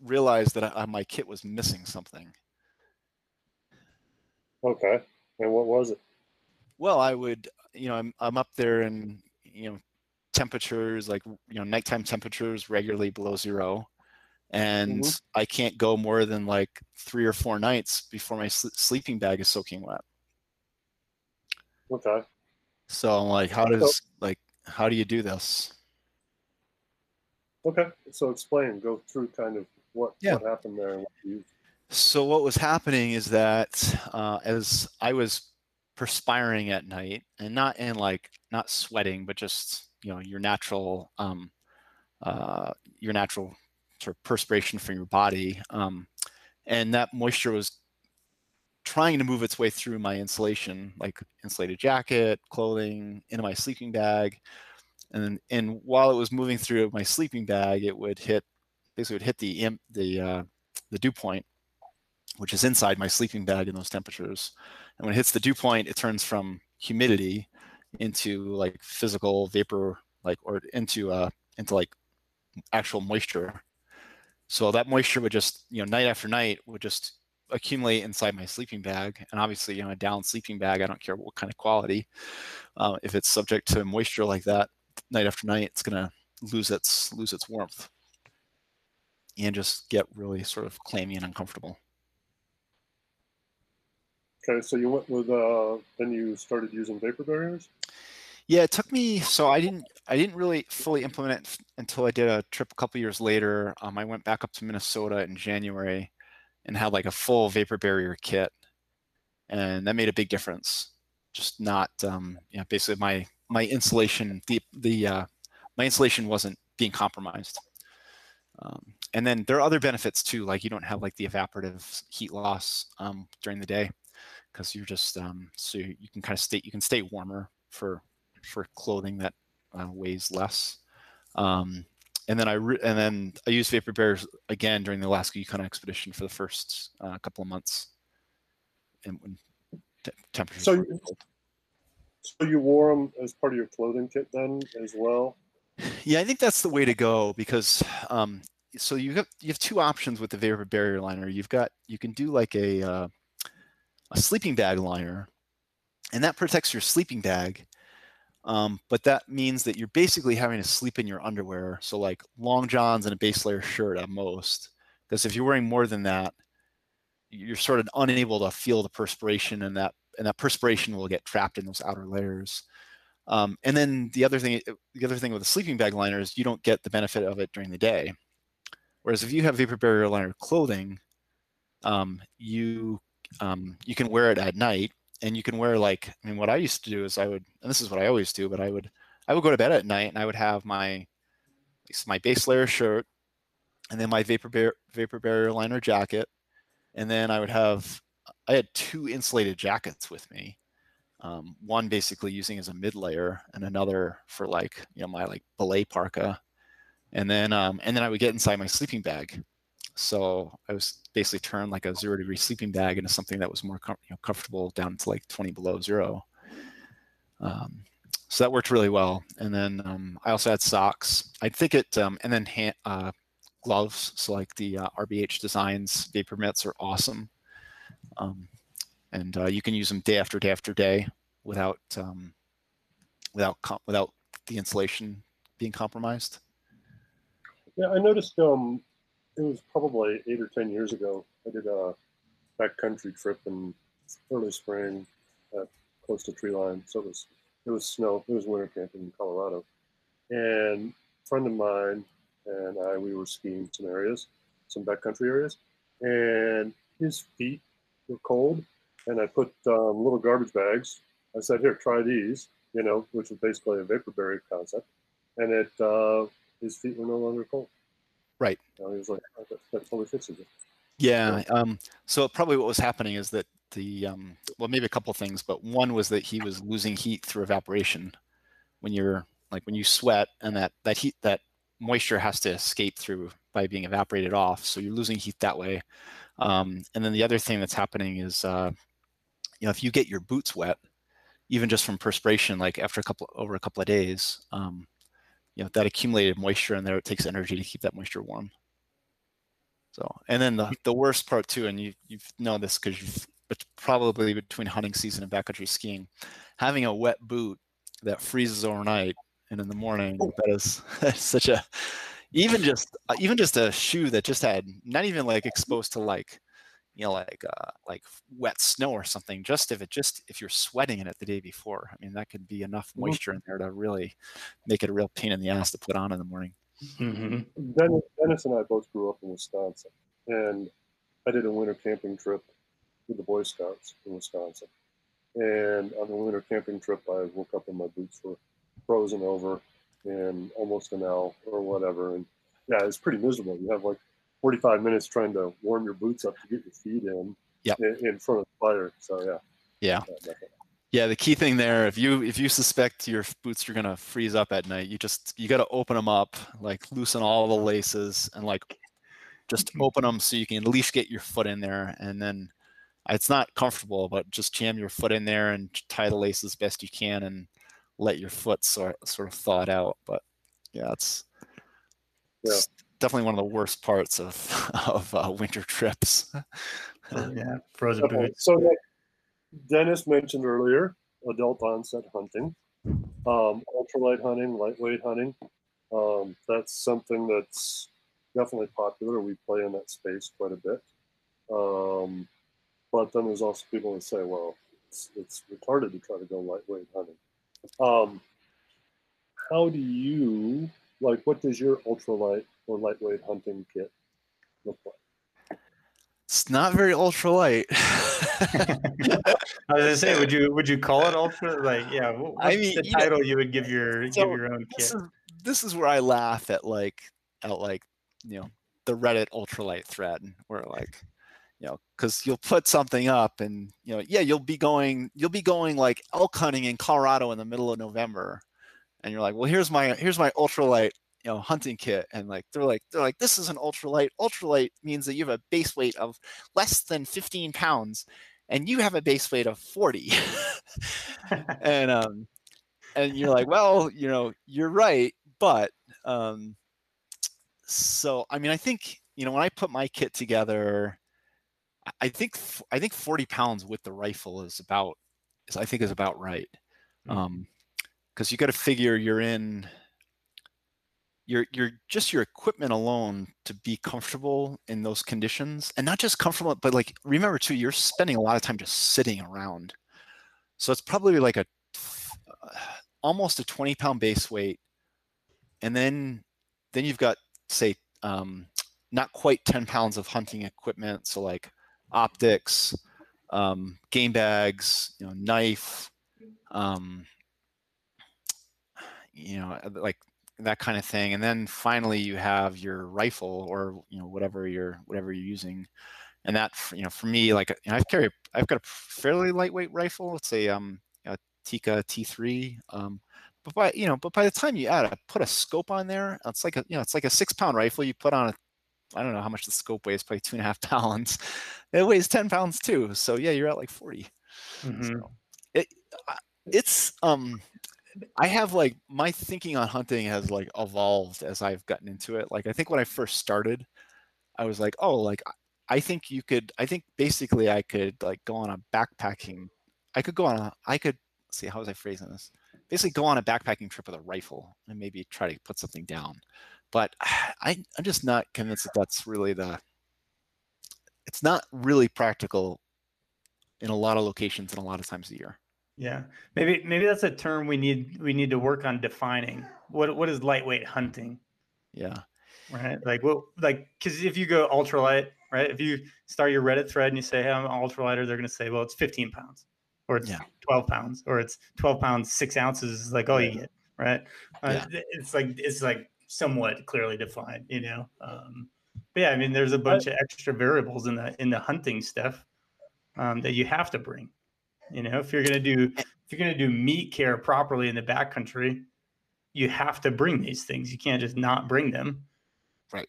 realized that my kit was missing something. Okay, and what was it? Well, I would, you know, I'm up there, and you know, temperatures like, you know, nighttime temperatures regularly below zero, and I can't go more than like 3 or 4 nights before my sleeping bag is soaking wet. Okay. So I'm like, how do you do this? Okay, so explain. Go through kind of what happened there. And so what was happening is that as I was perspiring at night, and not sweating, but just, you know, your natural sort of perspiration from your body, and that moisture was trying to move its way through my insulation, like insulated jacket, clothing, into my sleeping bag. And while it was moving through my sleeping bag, it would hit the dew point, which is inside my sleeping bag in those temperatures. And when it hits the dew point, it turns from humidity into like physical vapor, like, or into like actual moisture. So that moisture would just, you know, night after night would just accumulate inside my sleeping bag. And obviously, you know, a down sleeping bag, I don't care what kind of quality. If it's subject to moisture like that, night after night, it's going to lose its warmth and just get really sort of clammy and uncomfortable. Okay, so you went with then you started using vapor barriers? Yeah, it took me, so I didn't really fully implement it until I did a trip a couple years later. I went back up to Minnesota in January and had like a full vapor barrier kit, and that made a big difference. Just not, you know, basically my insulation, my insulation wasn't being compromised. And then there are other benefits too, like you don't have like the evaporative heat loss during the day, because you're just so you can kind of stay warmer for clothing that weighs less. And then I used vapor barriers again during the Alaska Yukon expedition for the first couple of months, and when temperatures were cold. So you wore them as part of your clothing kit then as well? Yeah, I think that's the way to go, because so you have two options with the vapor barrier liner. You can do like a sleeping bag liner, and that protects your sleeping bag, but that means that you're basically having to sleep in your underwear. So like long johns and a base layer shirt at most, because if you're wearing more than that, you're sort of unable to feel the perspiration, and that perspiration will get trapped in those outer layers. And then the other thing with a sleeping bag liner is you don't get the benefit of it during the day. Whereas if you have vapor barrier liner clothing, you can wear it at night, and you can wear like, I mean, what I used to do is and this is what I always do, but I would go to bed at night and I would have at least my base layer shirt, and then my vapor barrier liner jacket. And then I had two insulated jackets with me. One basically using as a mid layer, and another for like, you know, my like belay parka. And then I would get inside my sleeping bag. So I was basically turned like a 0 degree sleeping bag into something that was more comfortable down to like 20 below zero. So that worked really well. And then I also had socks. I think it, and then gloves. So like the RBH Designs vapor mitts are awesome. And you can use them day after day after day without the insulation being compromised. Yeah, I noticed it was probably 8 or 10 years ago. I did a backcountry trip in early spring, close to tree line. So it was snow. It was winter camping in Colorado, and a friend of mine and we were skiing some areas, some backcountry areas, and his feet were cold. And I put little garbage bags. I said, here, try these, you know, which is basically a vapor barrier concept. And his feet were no longer cold. Right. And he was like, oh, that totally fixes it. Yeah. So probably what was happening is that well, maybe a couple of things, but one was that he was losing heat through evaporation. When you sweat, and that heat, that moisture has to escape through by being evaporated off. So you're losing heat that way. And then the other thing that's happening is, you know, if you get your boots wet, even just from perspiration, like over a couple of days, you know, that accumulated moisture in there, it takes energy to keep that moisture warm. So, and then the worst part too, and you've known this because it's probably between hunting season and backcountry skiing, having a wet boot that freezes overnight and in the morning, that is such a, even just a shoe that just had, not even like exposed to like, you know, like wet snow or something, if you're sweating in it the day before, I mean, that could be enough moisture in there to really make it a real pain in the ass to put on in the morning. Mm-hmm. Dennis and I both grew up in Wisconsin, and I did a winter camping trip with the Boy Scouts in Wisconsin. And on the winter camping trip, I woke up and my boots were frozen over in almost an hour or whatever. And yeah, it's pretty miserable. You have like 45 minutes trying to warm your boots up to get your feet in, yep, in front of the fire. So yeah. Yeah. Yeah. The key thing there, if you suspect your boots are going to freeze up at night, you got to open them up, like loosen all the laces and like just open them so you can at least get your foot in there. And then it's not comfortable, but just jam your foot in there and tie the laces best you can and let your foot sort of thaw it out. But yeah, it's definitely one of the worst parts of winter trips. Yeah, frozen boots. So like Dennis mentioned earlier, adult onset hunting, ultralight hunting, lightweight hunting. That's something that's definitely popular. We play in that space quite a bit. But then there's also people that say, well, it's retarded to try to go lightweight hunting. How do you, like, what does your ultralight or lightweight hunting kit look like? It's not very ultralight. I was gonna say, would you call it ultra? Like, yeah, what's the title you would give your own kit? This is where I laugh at you know, the Reddit ultralight thread where like, you know, because you'll put something up and, you know, yeah, you'll be going like elk hunting in Colorado in the middle of November, and you're like, well, here's my ultralight, you know, hunting kit, and like they're like this is an ultralight. Ultralight means that you have a base weight of less than 15 pounds, and you have a base weight of 40, and you're like, well, you know, you're right, but so I mean, I think, you know, when I put my kit together, I think 40 pounds with the rifle is about right. Cause you got to figure you're just your equipment alone to be comfortable in those conditions, and not just comfortable, but like, remember too, you're spending a lot of time just sitting around. So it's probably like almost a 20 pound base weight. And then you've got, say, not quite 10 pounds of hunting equipment. So like optics, game bags, you know, knife, you know, like that kind of thing. And then finally you have your rifle, or, you know, whatever you're using. And that, you know, for me, like, you know, I've got a fairly lightweight rifle. It's a Tika T3. But by the time you put a scope on there, it's like a 6 pound rifle. You put on I don't know how much the scope weighs, probably 2.5 pounds. It weighs 10 pounds too. So yeah, you're at like 40. Mm-hmm. So it's I have like my thinking on hunting has like evolved as I've gotten into it. Like I think when I first started, I was like, oh, like I think basically I could like go on a backpacking. Basically go on a backpacking trip with a rifle and maybe try to put something down. But I'm just not convinced that that's really it's not really practical in a lot of locations and a lot of times a year. Yeah. Maybe that's a term we need to work on defining. What is lightweight hunting? Yeah. Right. Like cause if you go ultralight, right? If you start your Reddit thread and you say, hey, I'm an ultralighter, they're going to say, well, it's 15 pounds or it's 12 pounds or it's 12 pounds, 6 ounces is like all you get. Right. It's like somewhat clearly defined, you know? But yeah, I mean, there's a bunch of extra variables in the hunting stuff that you have to bring, you know, if you're going to do meat care properly in the backcountry, you have to bring these things. You can't just not bring them. Right.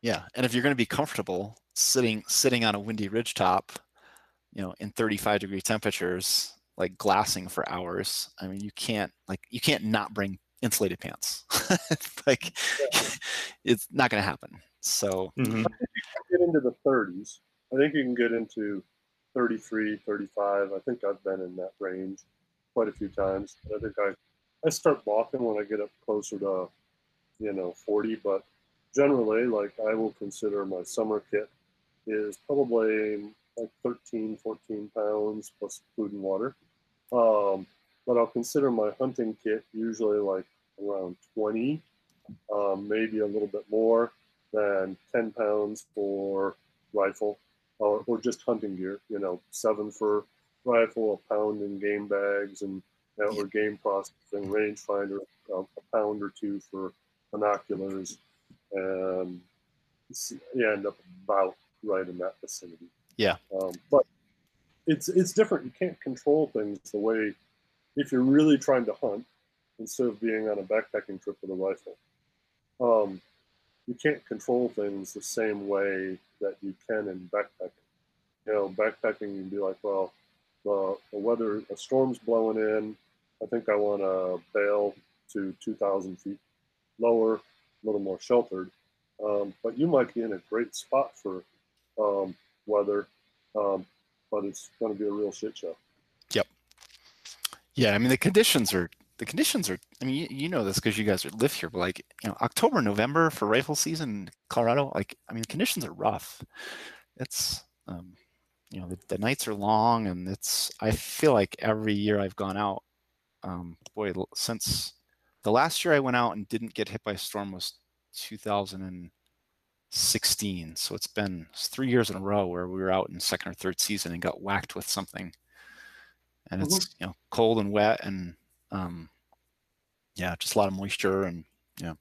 Yeah. And if you're going to be comfortable sitting on a windy ridgetop, you know, in 35 degree temperatures, like glassing for hours, I mean, you can't not bring insulated pants. Like it's not going to happen. So I think you can get into the 30s. I think you can get into 33, 35. I think I've been in that range quite a few times. I think I start balking when I get up closer to, you know, 40. But generally, like I will consider my summer kit is probably like 13, 14 pounds plus food and water. But I'll consider my hunting kit usually like around 20, maybe a little bit more than 10 pounds for rifle or just hunting gear, you know, 7 for rifle, a pound in game bags and or game processing, rangefinder, a pound or 2 for binoculars. And you end up about right in that vicinity. Yeah. But it's different. You can't control things the way. If you're really trying to hunt, instead of being on a backpacking trip with a rifle, you can't control things the same way that you can in backpacking. You know, backpacking, you'd be like, well, the weather, a storm's blowing in. I think I want to bail to 2,000 feet lower, a little more sheltered. But you might be in a great spot for weather, but it's going to be a real shit show. Yep. Yeah, I mean, the conditions are. I mean, you know this because you guys live here, but like, you know, October, November for rifle season in Colorado. Like, I mean, the conditions are rough. It's you know, the nights are long, and it's. I feel like every year I've gone out. Boy, since the last year I went out and didn't get hit by a storm was 2016. So it's been 3 years in a row where we were out in second or third season and got whacked with something. And it's, you know, cold and wet and yeah, just a lot of moisture and yeah.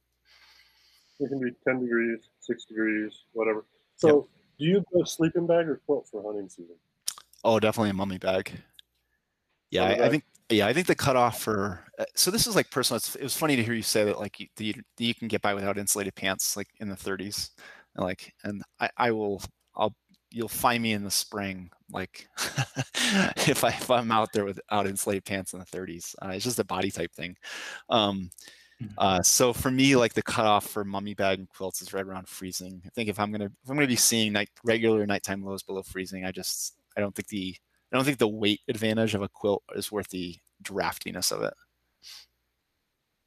It can be 10 degrees, 6 degrees, whatever. So yep. Do you go sleeping bag or quilt for hunting season? Oh, definitely a mummy bag. Yeah, I think the cutoff for so this is like personal. It was funny to hear you say that like you can get by without insulated pants like in the 30s, and like you'll find me in the spring like if I'm out there without insulated pants in the 30s. It's just a body type thing. So for me, like the cutoff for mummy bag and quilts is right around freezing. I think if I'm gonna be seeing regular nighttime lows below freezing, I don't think the weight advantage of a quilt is worth the draftiness of it.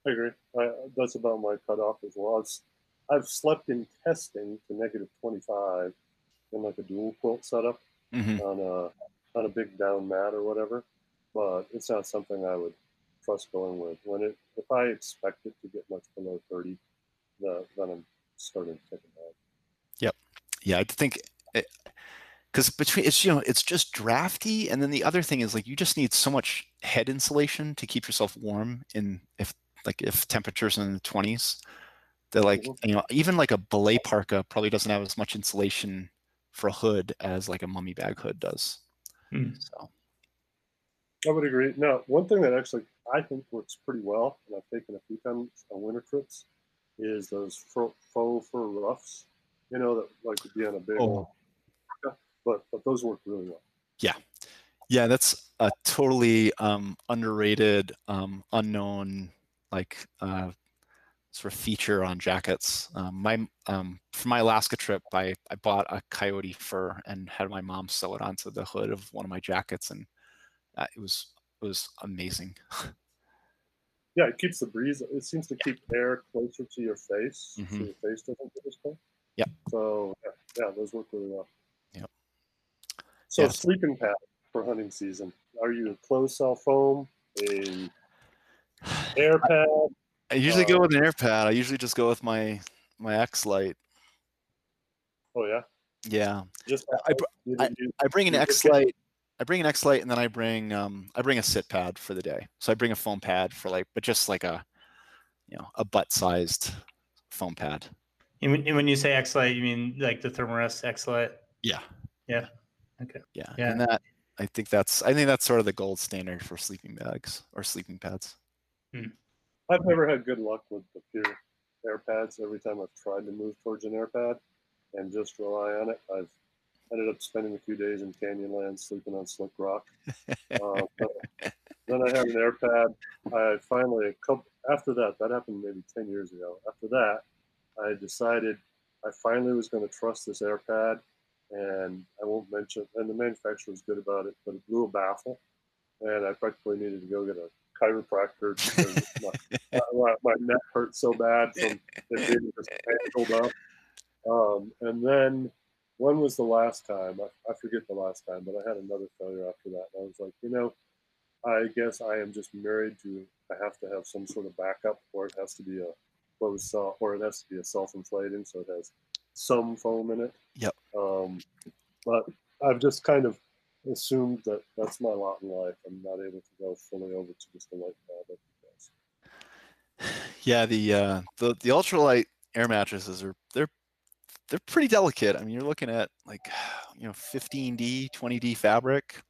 I agree. That's about my cutoff as well. I've slept in testing to -25 in like a dual quilt setup on a big down mat or whatever, but it's not something I would trust going with. If I expect it to get much below 30, then I'm starting to take it out. Yep. Yeah, I think. Because between it's just drafty, and then the other thing is like you just need so much head insulation to keep yourself warm if temperatures in the 20s. They're like, you know, even like a belay parka probably doesn't have as much insulation for a hood as like a mummy bag hood does. So I would agree. Now, one thing that actually I think works pretty well, and I've taken a few times on winter trips, is those faux fur ruffs. You know, that like would be on a big. Oh. But those work really well. Yeah. Yeah, that's a totally underrated, unknown, like sort of feature on jackets. For my Alaska trip, I bought a coyote fur and had my mom sew it onto the hood of one of my jackets, and it was amazing. Yeah, it keeps the breeze. It seems to keep air closer to your face, so your face doesn't get as cold. Yeah. So yeah, those work really well. So yes. Sleeping pad for hunting season. Are you a closed cell foam, an air pad? I usually go with an air pad. I usually just go with my X-Lite. Oh yeah. Yeah. Just I bring an X-Lite. I bring an X-Lite, and then I bring a sit pad for the day. So I bring a foam pad for like, but just like a, you know, a butt-sized foam pad. And when you say X-Lite, you mean like the Thermarest X-Lite? Yeah. Yeah. Okay. Yeah. Yeah, and that I think that's sort of the gold standard for sleeping bags or sleeping pads. I've never had good luck with the pure air pads. Every time I've tried to move towards an air pad and just rely on it, I've ended up spending a few days in Canyonland sleeping on slick rock. Then I had an air pad. I finally that happened maybe 10 years ago. After that, I decided I finally was going to trust this air pad. And I won't mention, and the manufacturer was good about it, but it blew a baffle, and I practically needed to go get a chiropractor because my neck hurt so bad from it being just tangled up. And then when was the last time? I forget the last time, but I had another failure after that. And I was like, you know, I guess I am just married to. I have to have some sort of backup, or it has to be a self-inflating, so it has some foam in it. Yep. But I've just kind of assumed that that's my lot in life. I'm not able to go fully over to just the light pad. Yeah, the ultralight air mattresses they're pretty delicate. I mean, you're looking at like, you know, 15D, 20D fabric,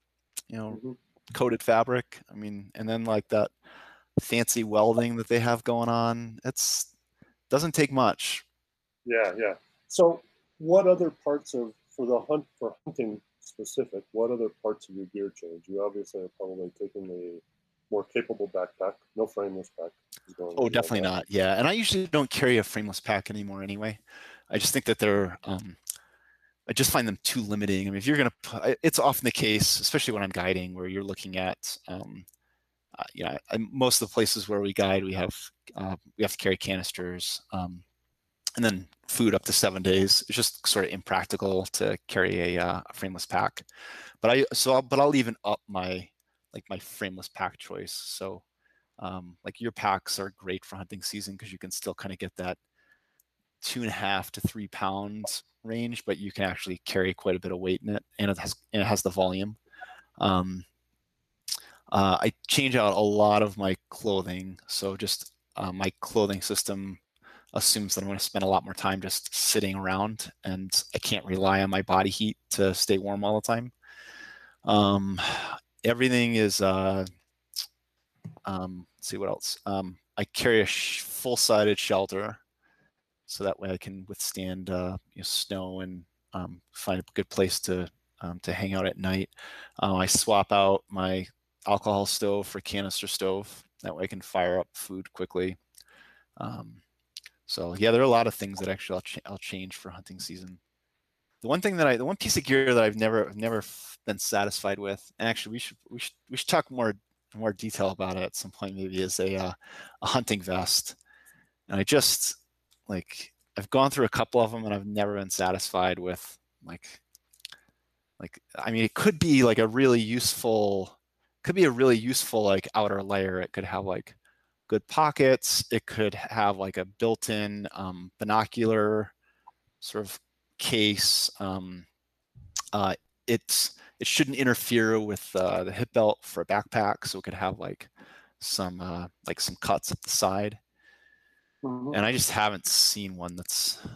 you know, coated fabric. I mean, and then like that fancy welding that they have going on. It's doesn't take much. Yeah, yeah. So what other parts of, for hunting specific, what other parts of your gear change? You obviously are probably taking the more capable backpack, no frameless pack. Oh, definitely not. Yeah. And I usually don't carry a frameless pack anymore anyway. I just think that they're, I just find them too limiting. I mean, if you're going to, it's often the case, especially when I'm guiding, where you're looking at, you know, most of the places where we guide, we have to carry canisters, and then food up to 7 days. It's just sort of impractical to carry a frameless pack. But I'll even up my frameless pack choice. So like your packs are great for hunting season because you can still kind of get that 2.5 to 3 pounds range, but you can actually carry quite a bit of weight in it, and it has the volume. I change out a lot of my clothing, so just my clothing system assumes that I'm going to spend a lot more time just sitting around, and I can't rely on my body heat to stay warm all the time. Everything is, let's see what else. I carry a full-sided shelter, so that way I can withstand you know, snow and find a good place to hang out at night. I swap out my alcohol stove for canister stove. That way I can fire up food quickly. So yeah, there are a lot of things that actually I'll change for hunting season. The one piece of gear that I've never been satisfied with, and actually we should talk more detail about it at some point maybe, is a hunting vest. And I just, like, I've gone through a couple of them and I've never been satisfied with, like I mean, it could be like a really useful, like outer layer. It could have like good pockets. It could have like a built-in binocular sort of case. It shouldn't interfere with the hip belt for a backpack, so it could have like some cuts at the side. Mm-hmm. And I just haven't seen one that's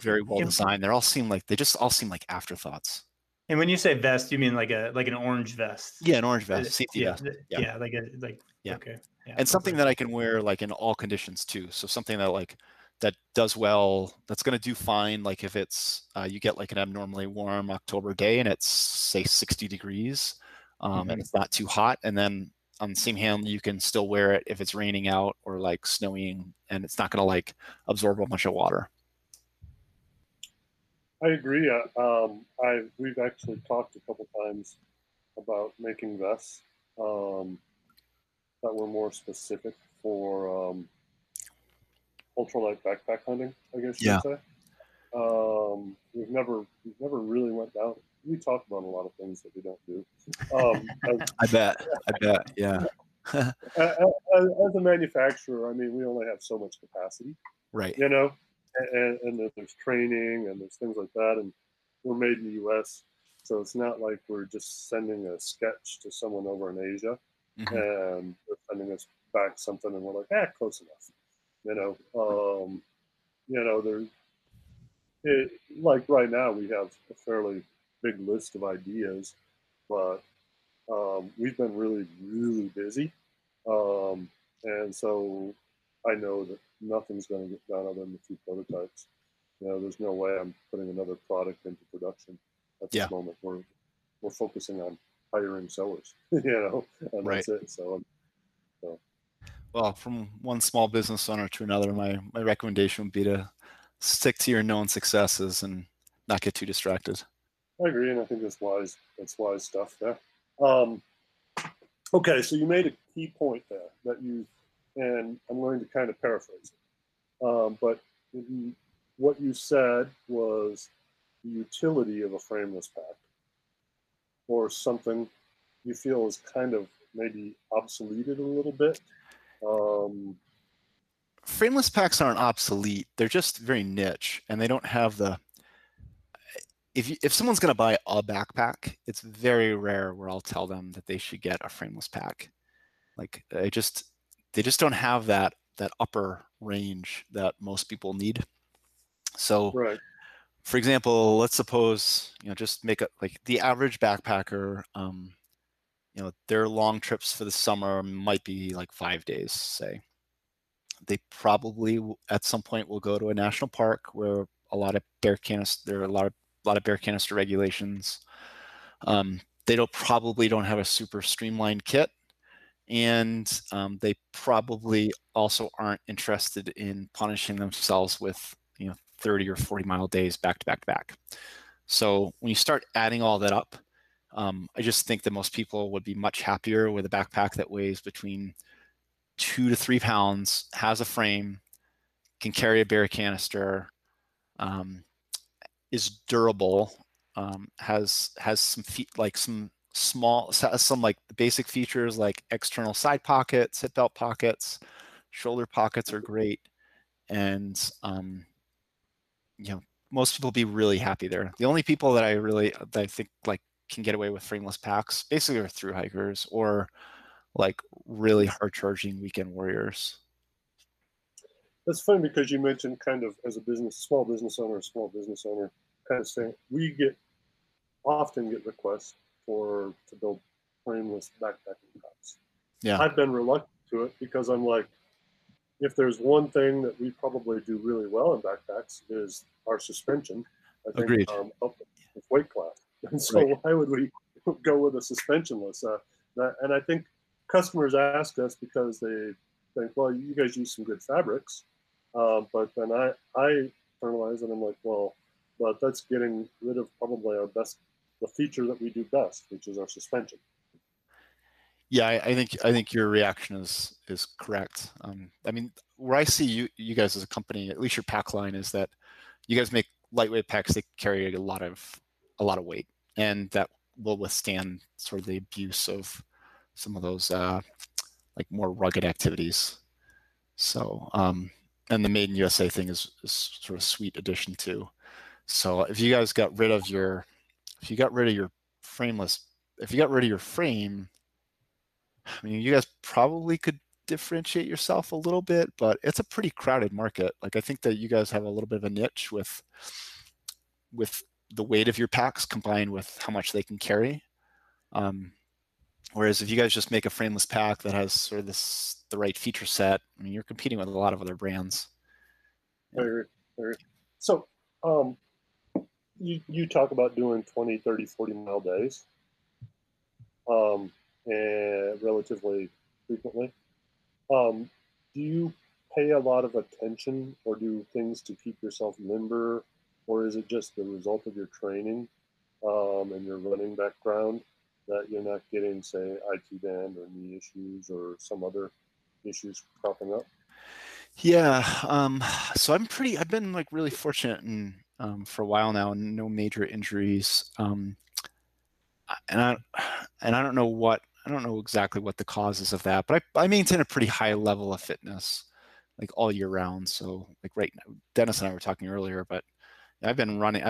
very well designed. They just all seem like afterthoughts. And when you say vest, you mean like an orange vest? Yeah, an orange vest, safety vest. Yeah. Yeah, okay. Yeah, and something that I can wear like in all conditions too. So something that that does well, that's going to do fine. Like if it's you get like an abnormally warm October day and it's say 60 degrees, mm-hmm. and it's not too hot, and then on the same hand you can still wear it if it's raining out or like snowing, and it's not going to like absorb a bunch of water. I agree. We've actually talked a couple times about making vests that were more specific for ultralight backpack hunting, I guess you could say. We've never really went down. We talk about a lot of things that we don't do. I bet. Yeah. As a manufacturer, I mean, we only have so much capacity, right? You know. And there's training and there's things like that, and we're made in the U.S., so it's not like we're just sending a sketch to someone over in Asia, mm-hmm. and they're sending us back something, and we're like, close enough, you know. You know, like right now we have a fairly big list of ideas, but we've been really, really busy, and so I know that nothing's going to get done other than a few prototypes. You know, there's no way I'm putting another product into production at this moment. We're focusing on hiring sewers, you know, and that's it. So, well, from one small business owner to another, my recommendation would be to stick to your known successes and not get too distracted. I agree, and I think that's wise. That's wise stuff there. Okay, so you made a key point there that you. And I'm going to kind of paraphrase it. But what you said was the utility of a frameless pack, or something you feel is kind of maybe obsoleted a little bit. Frameless packs aren't obsolete. They're just very niche, and they don't have the – if someone's going to buy a backpack, it's very rare where I'll tell them that they should get a frameless pack. Like, I just – they just don't have that upper range that most people need. So, for example, let's suppose, you know, just make up like the average backpacker, you know, their long trips for the summer might be like 5 days, say. They probably at some point will go to a national park where there are a lot of bear canister regulations. They probably don't have a super streamlined kit. And they probably also aren't interested in punishing themselves with, you know, 30 or 40 mile days back to back to back. So when you start adding all that up, I just think that most people would be much happier with a backpack that weighs between 2 to 3 pounds, has a frame, can carry a beer canister, is durable, has some like basic features like external side pockets, hip belt pockets, shoulder pockets are great, and you know, most people will be really happy there. The only people that I think like can get away with frameless packs basically are thru hikers or like really hard charging weekend warriors. That's funny because you mentioned kind of as a business, small business owner kind of saying we often get requests to build frameless backpacking packs. Yeah, I've been reluctant to it because I'm like, if there's one thing that we probably do really well in backpacks is our suspension. I think agreed. Up with weight class, and so right. Why would we go with a suspensionless? And I think customers ask us because they think, well, you guys use some good fabrics, but then I internalize and I'm like, well, but that's getting rid of probably our best, the feature that we do best, which is our suspension. Yeah, I think your reaction is correct. I mean, where I see you guys as a company, at least your pack line, is that you guys make lightweight packs that carry a lot of weight, and that will withstand sort of the abuse of some of those like more rugged activities. So, and the Made in USA thing is sort of a sweet addition too. So if you guys got rid of your if you got rid of your frame, I mean, you guys probably could differentiate yourself a little bit, but it's a pretty crowded market. Like, I think that you guys have a little bit of a niche with the weight of your packs combined with how much they can carry. Whereas if you guys just make a frameless pack that has sort of the right feature set, I mean, you're competing with a lot of other brands. Very. So, you talk about doing 20, 30, 40 mile days. And relatively frequently. Do you pay a lot of attention or do things to keep yourself limber, or is it just the result of your training and your running background that you're not getting, say, IT band or knee issues or some other issues cropping up? Yeah, so I've been like really fortunate and for a while now, and no major injuries. And I don't know what. I don't know exactly what the cause is of that, but I maintain a pretty high level of fitness like all year round. So like right now, Dennis and I were talking earlier, but I've been running,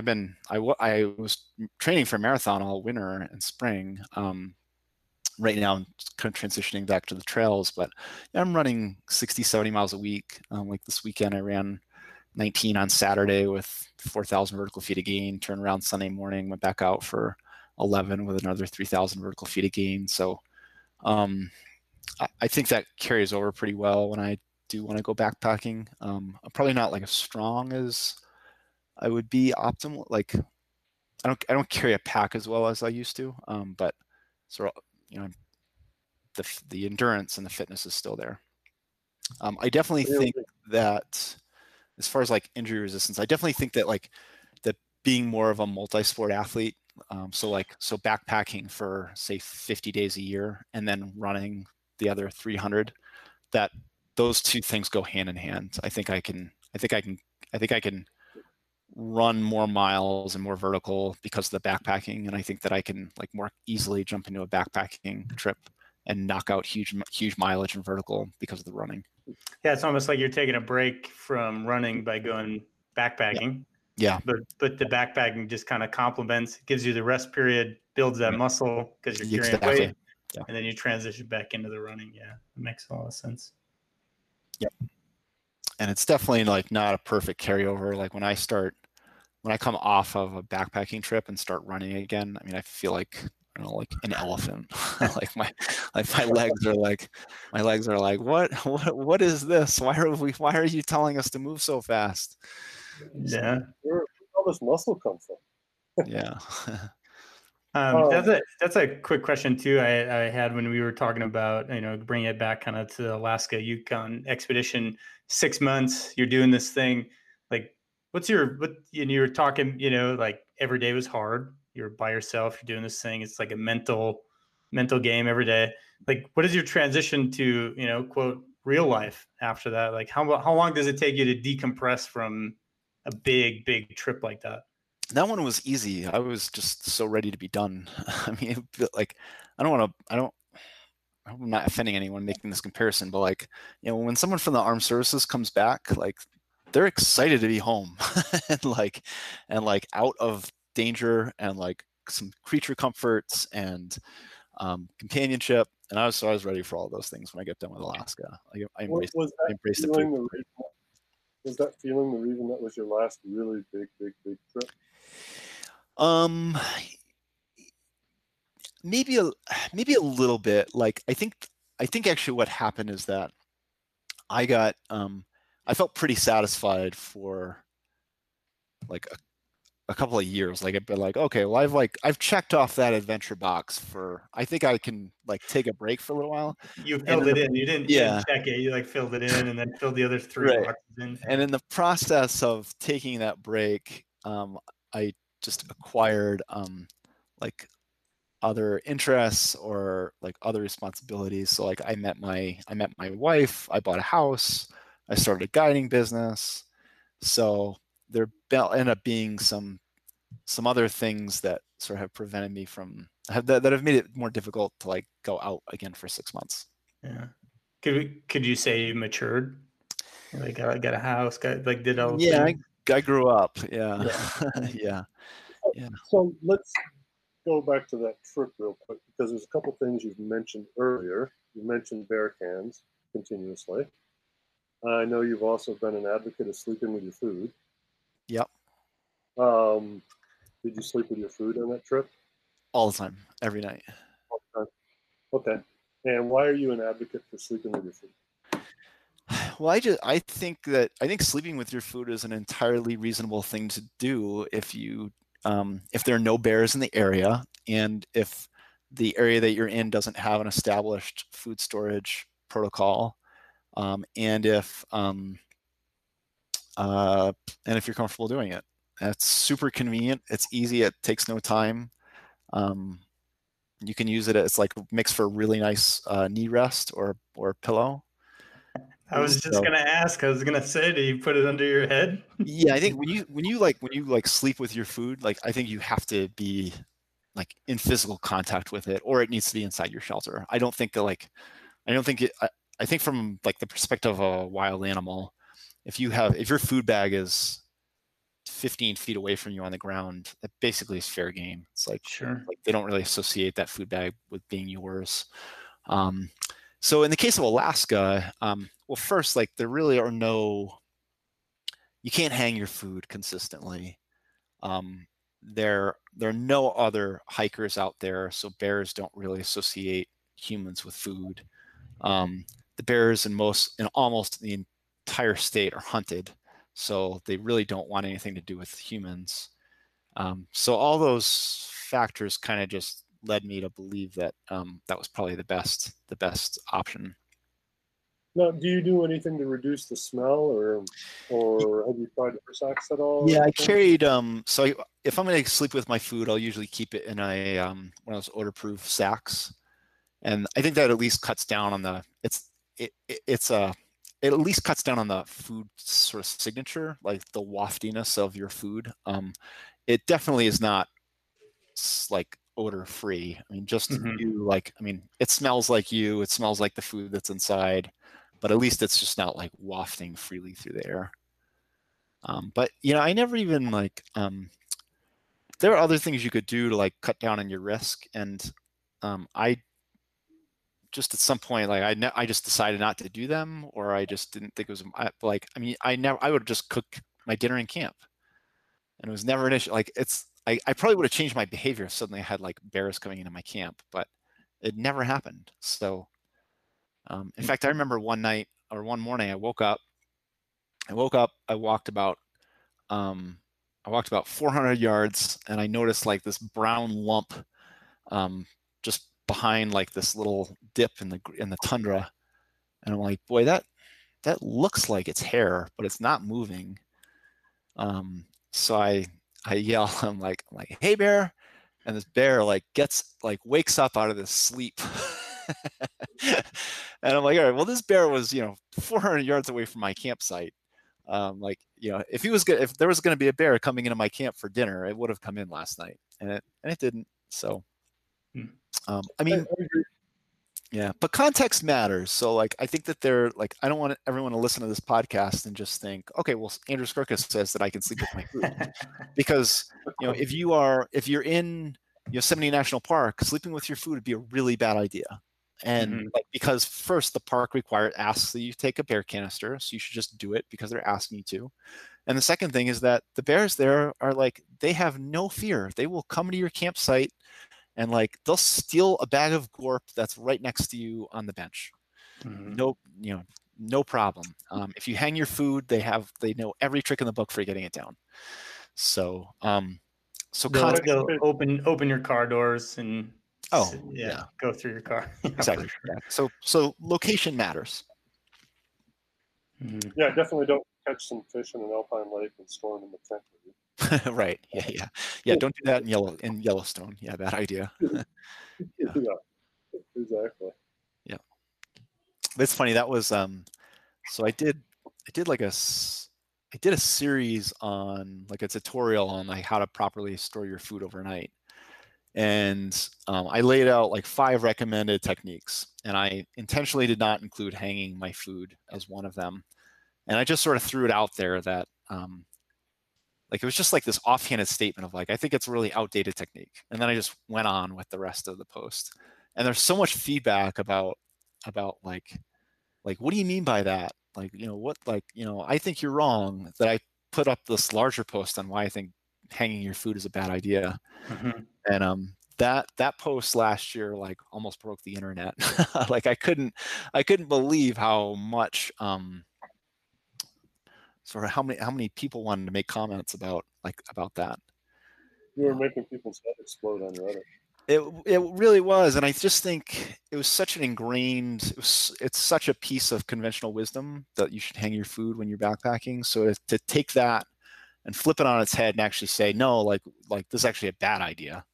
I was training for a marathon all winter and spring. Right now I'm kind of transitioning back to the trails, but I'm running 60, 70 miles a week. Like this weekend I ran 19 on Saturday with 4,000 vertical feet of gain, turned around Sunday morning, went back out for 11 with another 3,000 vertical feet of gain. So, I think that carries over pretty well when I do want to go backpacking. I'm probably not like as strong as I would be optimal. Like I don't carry a pack as well as I used to. But sort of, you know, the endurance and the fitness is still there. I definitely think that as far as like injury resistance, I definitely think that like that being more of a multi-sport athlete, so backpacking for say 50 days a year and then running the other 300, that those two things go hand in hand. I think I can run more miles and more vertical because of the backpacking, and I think that I can like more easily jump into a backpacking trip and knock out huge mileage and vertical because of the running. Yeah, it's almost like you're taking a break from running by going backpacking. Yeah. Yeah, but the backpacking just kind of complements, gives you the rest period, builds that muscle because you're carrying weight, yeah. And then you transition back into the running. Yeah, it makes a lot of sense. Yeah, and it's definitely like not a perfect carryover. Like when I come off of a backpacking trip and start running again, I mean, I feel like, I don't know, like an elephant. my legs are like what is this? Why are you telling us to move so fast? Yeah. Where did all this muscle come from? Yeah. That's a quick question too. I had when we were talking about, you know, bringing it back kind of to the Alaska Yukon expedition, 6 months, you're doing this thing. Like, and you were talking, you know, like every day was hard. You're by yourself, you're doing this thing. It's like a mental game every day. Like, what is your transition to, you know, quote, real life after that? Like how long does it take you to decompress from a big trip like that? That one was easy. I was just so ready to be done. I mean, like, I'm not offending anyone making this comparison, but like, you know, when someone from the armed services comes back, like they're excited to be home and out of danger and like some creature comforts and companionship. And I was ready for all those things when I got done with Alaska. I embraced it. Was that feeling the reason that was your last really big trip? Maybe a little bit. Like I think actually what happened is that I got I felt pretty satisfied for like a couple of years. Like I've been like, okay, well I've checked off that adventure box for, I think I can like take a break for a little while. You filled it in. You didn't check it. You like filled it in and then filled the other three boxes in. And in the process of taking that break, I just acquired like other interests or like other responsibilities. So like I met my wife, I bought a house, I started a guiding business. So there end up being some other things that sort of have prevented me from that have made it more difficult to like go out again for 6 months. Yeah. Could you say you matured? Like I got a house, did all things. I grew up. Yeah. Yeah. So let's go back to that trip real quick, because there's a couple things you've mentioned earlier. You mentioned bear cans continuously. I know you've also been an advocate of sleeping with your food. Yep. Did you sleep with your food on that trip? All the time, every night. All the time. Okay. And why are you an advocate for sleeping with your food? Well, I think sleeping with your food is an entirely reasonable thing to do if you. If there are no bears in the area, and if the area that you're in doesn't have an established food storage protocol, and if you're comfortable doing it, that's super convenient. It's easy. It takes no time. You can use it as like makes for a really nice knee rest or pillow. I was just gonna ask. I was gonna say, do you put it under your head? Yeah, I think when you sleep with your food, like I think you have to be like in physical contact with it, or it needs to be inside your shelter. I think from like the perspective of a wild animal, if your food bag is 15 feet away from you on the ground, that basically is fair game. It's like sure, like they don't really associate that food bag with being yours. So in the case of Alaska, well, first, like there really are you can't hang your food consistently. There are no other hikers out there, so bears don't really associate humans with food. The bears in almost the entire state are hunted, so they really don't want anything to do with humans. So all those factors kind of just led me to believe that that was probably the best option. Now, do you do anything to reduce the smell, or have you tried Versax at all? Yeah, I carried. So if I'm going to sleep with my food, I'll usually keep it in one of those odor-proof sacks, and I think that at least cuts down on the food sort of signature, like the waftiness of your food. It definitely is not like odor-free. I mean, just it smells like you. It smells like the food that's inside. But at least it's just not like wafting freely through the air. But you know, I never even like. There are other things you could do to like cut down on your risk, and I just at some point like I just decided not to do them, or I just didn't think it was like. I mean, I would just cook my dinner in camp, and it was never an issue. Like I probably would have changed my behavior if suddenly I had like bears coming into my camp, but it never happened. So. In fact, I remember one morning, I woke up. I walked about 400 yards, and I noticed like this brown lump, just behind like this little dip in the tundra, and I'm like, boy, that looks like it's hair, but it's not moving. So I yell, I'm like, hey bear. And this bear wakes up out of this sleep. And I'm like, all right, well, this bear was, 400 yards away from my campsite. If he was good, if there was going to be a bear coming into my camp for dinner, it would have come in last night, and it didn't. So, yeah, but context matters. So I think that I don't want everyone to listen to this podcast and just think, okay, well, Andrew Skurka says that I can sleep with my food. Because, if you're in Yosemite National Park, sleeping with your food would be a really bad idea. And because first the park asks that you take a bear canister. So you should just do it because they're asking you to. And the second thing is that the bears there are they have no fear. They will come to your campsite and they'll steal a bag of gorp that's right next to you on the bench. No problem. If you hang your food, they know every trick in the book for getting it down. So, they'll open your car doors and go through your car. Exactly. Sure. So location matters. Mm-hmm. Yeah, definitely don't catch some fish in an alpine lake and store them in the tent with you. Right. Yeah. Don't do that in Yellowstone. Yeah, bad idea. Yeah. Exactly. Yeah. It's funny. That was I did a series on a tutorial on how to properly store your food overnight, and I laid out 5 recommended techniques, and I intentionally did not include hanging my food as one of them, and I just sort of threw it out there that. It was just this offhanded statement of I think it's a really outdated technique. And then I just went on with the rest of the post. And there's so much feedback about what do you mean by that? I think you're wrong, that I put up this larger post on why I think hanging your food is a bad idea. Mm-hmm. And that post last year, almost broke the internet. I couldn't believe how much, how many people wanted to make comments about that. You were making people's head explode on Reddit. It really was, and I just think it was such an ingrained. It's such a piece of conventional wisdom that you should hang your food when you're backpacking. So to take that and flip it on its head and actually say no, this is actually a bad idea,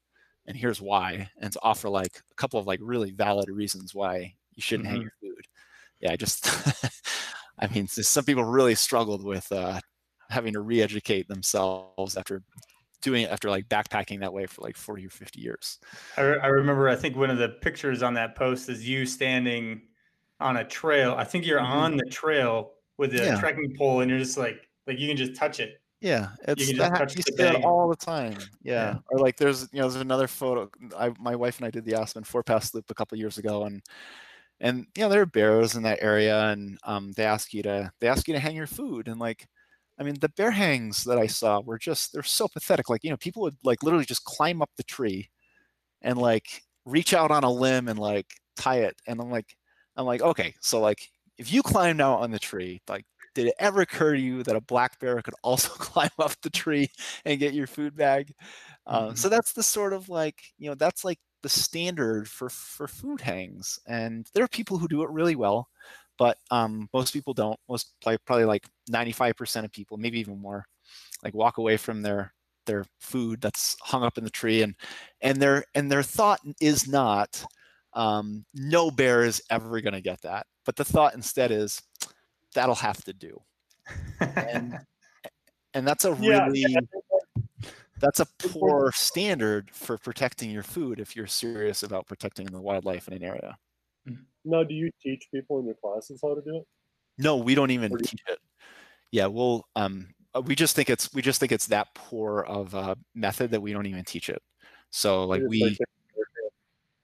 and here's why, and to offer a couple of really valid reasons why you shouldn't hang your food. Yeah, I just. I mean, some people really struggled with having to re-educate themselves after backpacking that way for 40 or 50 years. I remember, I think one of the pictures on that post is you standing on a trail. I think you're on the trail with a trekking pole, and you're just like you can just touch it. Yeah, you see that all the time. Yeah. Or there's there's another photo. My wife and I did the Aspen Four Pass Loop a couple of years ago, and there are bears in that area, and they ask you to hang your food, and the bear hangs that I saw were they're so pathetic. People would literally just climb up the tree, and reach out on a limb and tie it. And I'm like, okay, so if you climbed out on the tree, did it ever occur to you that a black bear could also climb up the tree and get your food bag? So that's the sort of that's the standard for food hangs, and there are people who do it really well, but most people don't. Most probably 95% of people, maybe even more, walk away from their food that's hung up in the tree, and their thought is not no bear is ever going to get that, but the thought instead is that'll have to do, and that's a really. Yeah. That's a poor standard for protecting your food if you're serious about protecting the wildlife in an area. Now, do you teach people in your classes how to do it? No, we don't even teach it. Yeah, well, we just think it's that poor of a method that we don't even teach it. So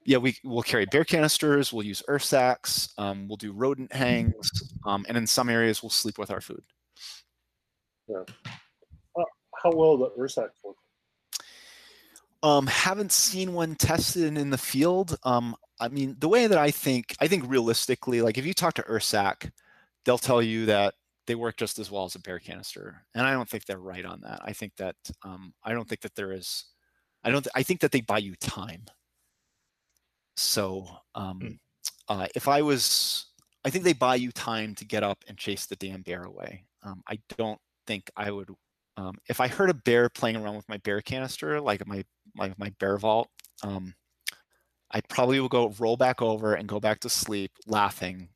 we'll carry bear canisters, we'll use earth sacks, we'll do rodent hangs, and in some areas we'll sleep with our food. Yeah. How well the earth sacks work? Haven't seen one tested in the field. The way that I think realistically, if you talk to ERSAC, they'll tell you that they work just as well as a bear canister. And I don't think they're right on that. I think that, I think that they buy you time. So I think they buy you time to get up and chase the damn bear away. I don't think I would If I heard a bear playing around with my bear canister, like my bear vault, I probably will go roll back over and go back to sleep laughing,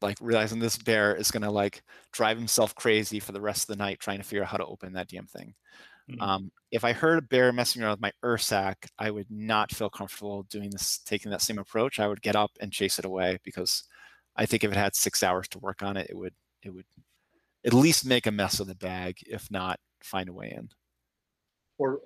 like realizing this bear is going to like drive himself crazy for the rest of the night trying to figure out how to open that damn thing. Mm-hmm. If I heard a bear messing around with my ursac, I would not feel comfortable doing this, taking that same approach. I would get up and chase it away, because I think if it had 6 hours to work on it, it would at least make a mess of the bag, if not find a way in. Or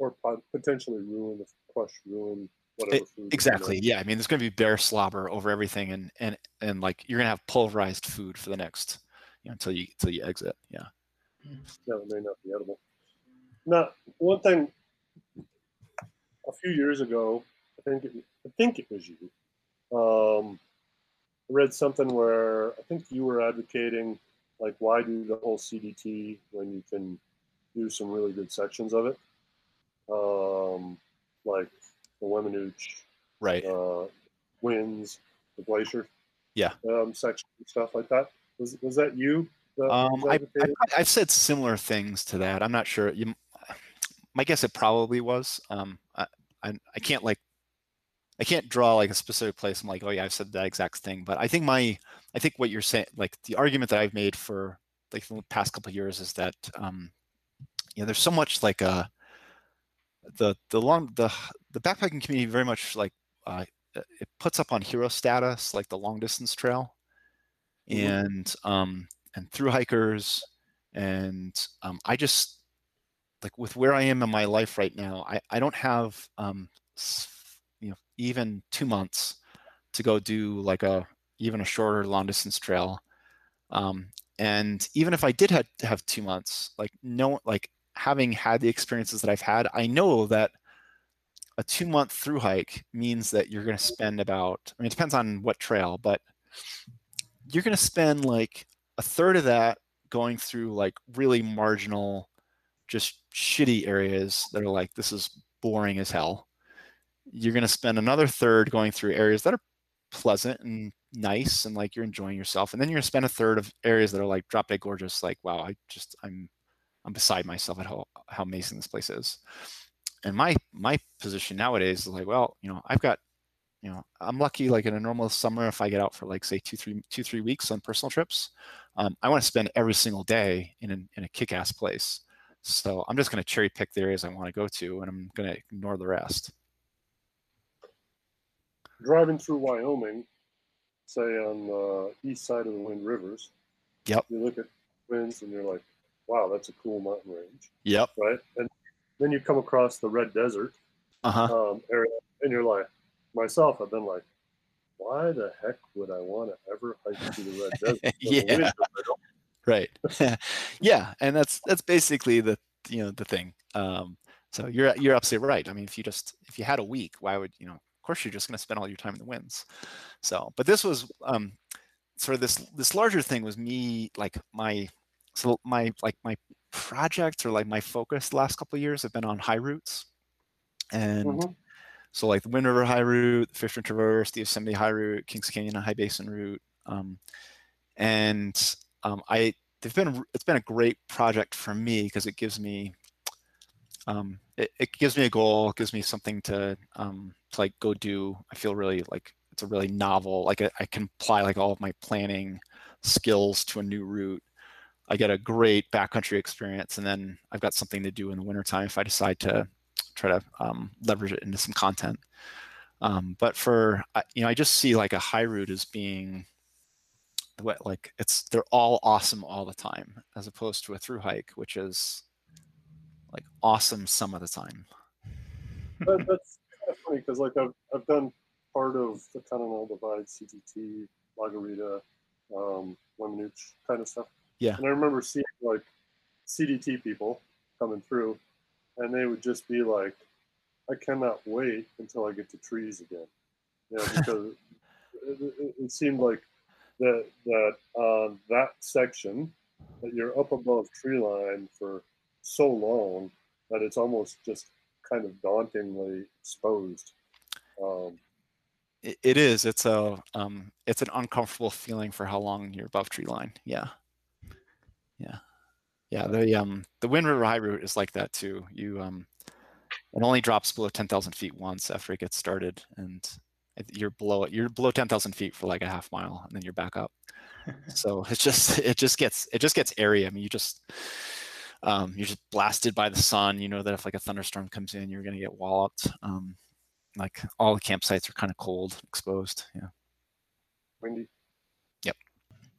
potentially ruin the crush, ruin whatever food. Exactly. Yeah. I mean, there's going to be bear slobber over everything, and like you're going to have pulverized food for the next, you know, until you exit. Yeah. No, it may not be edible. Now, one thing, a few years ago, I think it was you. I read something where I think you were advocating, like, why do the whole CDT when you can do some really good sections of it, like the Weminuche, right? Winds, the glacier, yeah, section, stuff like that. Was that you? I've said similar things to that. I'm not sure. My guess, it probably was. I can't like. I can't draw like a specific place. I'm like, oh yeah, I've said that exact thing. But I think what you're saying, like the argument that I've made for like the past couple of years is that, you know, there's so much like the backpacking community very much like it puts up on hero status like the long distance trail, mm-hmm. And thru hikers, and I just like with where I am in my life right now, I don't have you know, even 2 months to go do like even a shorter long distance trail. And even if I did have 2 months, like no, like having had the experiences that I've had, I know that a 2 month through hike means that you're going to spend about, I mean, it depends on what trail, but you're going to spend like a third of that going through like really marginal, just shitty areas that are like, this is boring as hell. You're going to spend another third going through areas that are pleasant and nice and like you're enjoying yourself. And then you're going to spend a third of areas that are like drop dead gorgeous. Like, wow, I'm beside myself at how amazing this place is. And my position nowadays is like, well, you know, I've got, you know, I'm lucky, like in a normal summer, if I get out for like, say two, 3 weeks on personal trips, I want to spend every single day in a kick-ass place. So I'm just going to cherry pick the areas I want to go to, and I'm going to ignore the rest. Driving through Wyoming, say on the east side of the Wind Rivers, yep. You look at winds and you're like, wow, that's a cool mountain range. Yep. Right? And then you come across the Red Desert area, and you're like, myself, I've been like, why the heck would I want to ever hike through the Red Desert? Yeah. Right. Yeah. And that's basically the, you know, the thing. So you're absolutely right. I mean, if you had a week, why would, you know, of course you're just going to spend all your time in the winds. So, but this was sort of this larger thing was me, like my projects or like my focus the last couple of years have been on high routes. And mm-hmm. So like the Wind River High Route, the Fishman Traverse, the Yosemite High Route, Kings Canyon High Basin Route. It's been a great project for me because it gives me it gives me a goal, it gives me something to like go do. I feel really like it's a really novel, like I can apply like all of my planning skills to a new route. I get a great backcountry experience, and then I've got something to do in the wintertime if I decide to try to leverage it into some content. But for, you know, I just see like a high route as being like they're all awesome all the time, as opposed to a through hike, which is like awesome some of the time. That's kind of funny because like I've done part of the Continental Divide, CTT, Margarita, Weminuche kind of stuff. Yeah. And I remember seeing like CDT people coming through, and they would just be like, I cannot wait until I get to trees again. You know, because it seemed like that section that you're up above tree line for so long that it's almost just kind of dauntingly exposed. It is. It's an uncomfortable feeling for how long you're above tree line. Yeah. Yeah. Yeah, the Wind River High Route is like that too. You it only drops below 10,000 feet once after it gets started, and you're below it. You're below 10,000 feet for like a half mile, and then you're back up. So it just gets airy. I mean, you're just blasted by the sun. You know that if like a thunderstorm comes in, you're gonna get walloped. Like all the campsites are kind of cold, exposed. Yeah. Windy. Yep.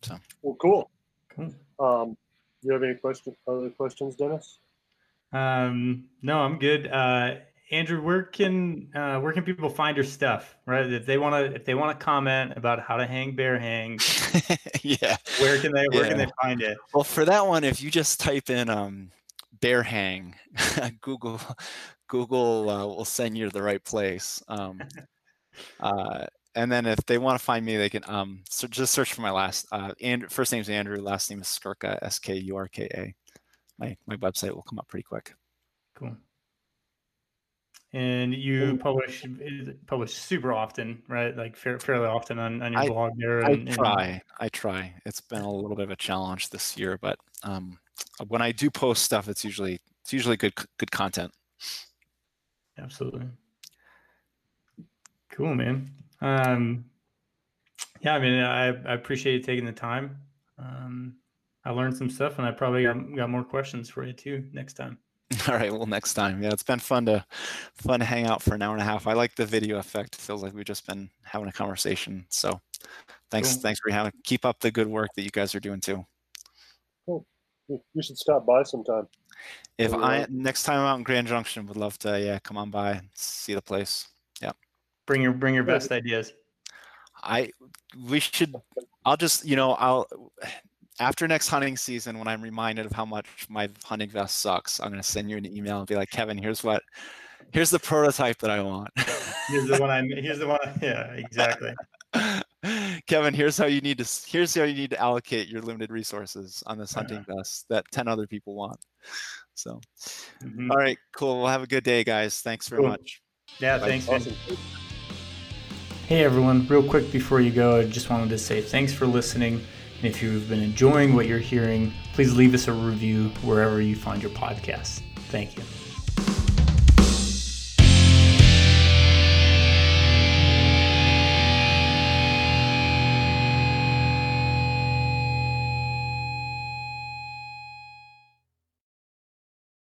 So. Well, cool. Cool. Do you have any other questions, Dennis? No, I'm good. Andrew, where can people find your stuff? Right, if they wanna comment about how to hang bear hangs, yeah. Where can they find it? Well, for that one, if you just type in bear hang, Google will send you to the right place. And then if they want to find me, they can just search for my first name is Andrew, last name is Skurka, S-K-U-R-K-A. My website will come up pretty quick. Cool. And you publish super often, right? Like fairly often on your blog there. I try. It's been a little bit of a challenge this year, but when I do post stuff, it's usually good content. Absolutely. Cool, man. Yeah, I mean, I appreciate you taking the time. I learned some stuff, and I probably got more questions for you too next time. All right, well, next time. Yeah, it's been fun to hang out for an hour and a half. I like the video effect. It feels like we've just been having a conversation. So, thanks for having. Keep up the good work that you guys are doing too. Cool. You should stop by sometime. Next time I'm out in Grand Junction, would love to. Yeah, come on by, see the place. Yeah. Bring your best ideas. After next hunting season, when I'm reminded of how much my hunting vest sucks, I'm gonna send you an email and be like, Kevin, here's the prototype that I want. Here's the one. Yeah, exactly. Kevin, here's how you need to allocate your limited resources on this hunting vest that 10 other people want. So, All right, cool. Well, have a good day, guys. Thanks very much. Yeah, thanks. Awesome. Hey everyone, real quick before you go, I just wanted to say thanks for listening. And if you've been enjoying what you're hearing, please leave us a review wherever you find your podcast. Thank you.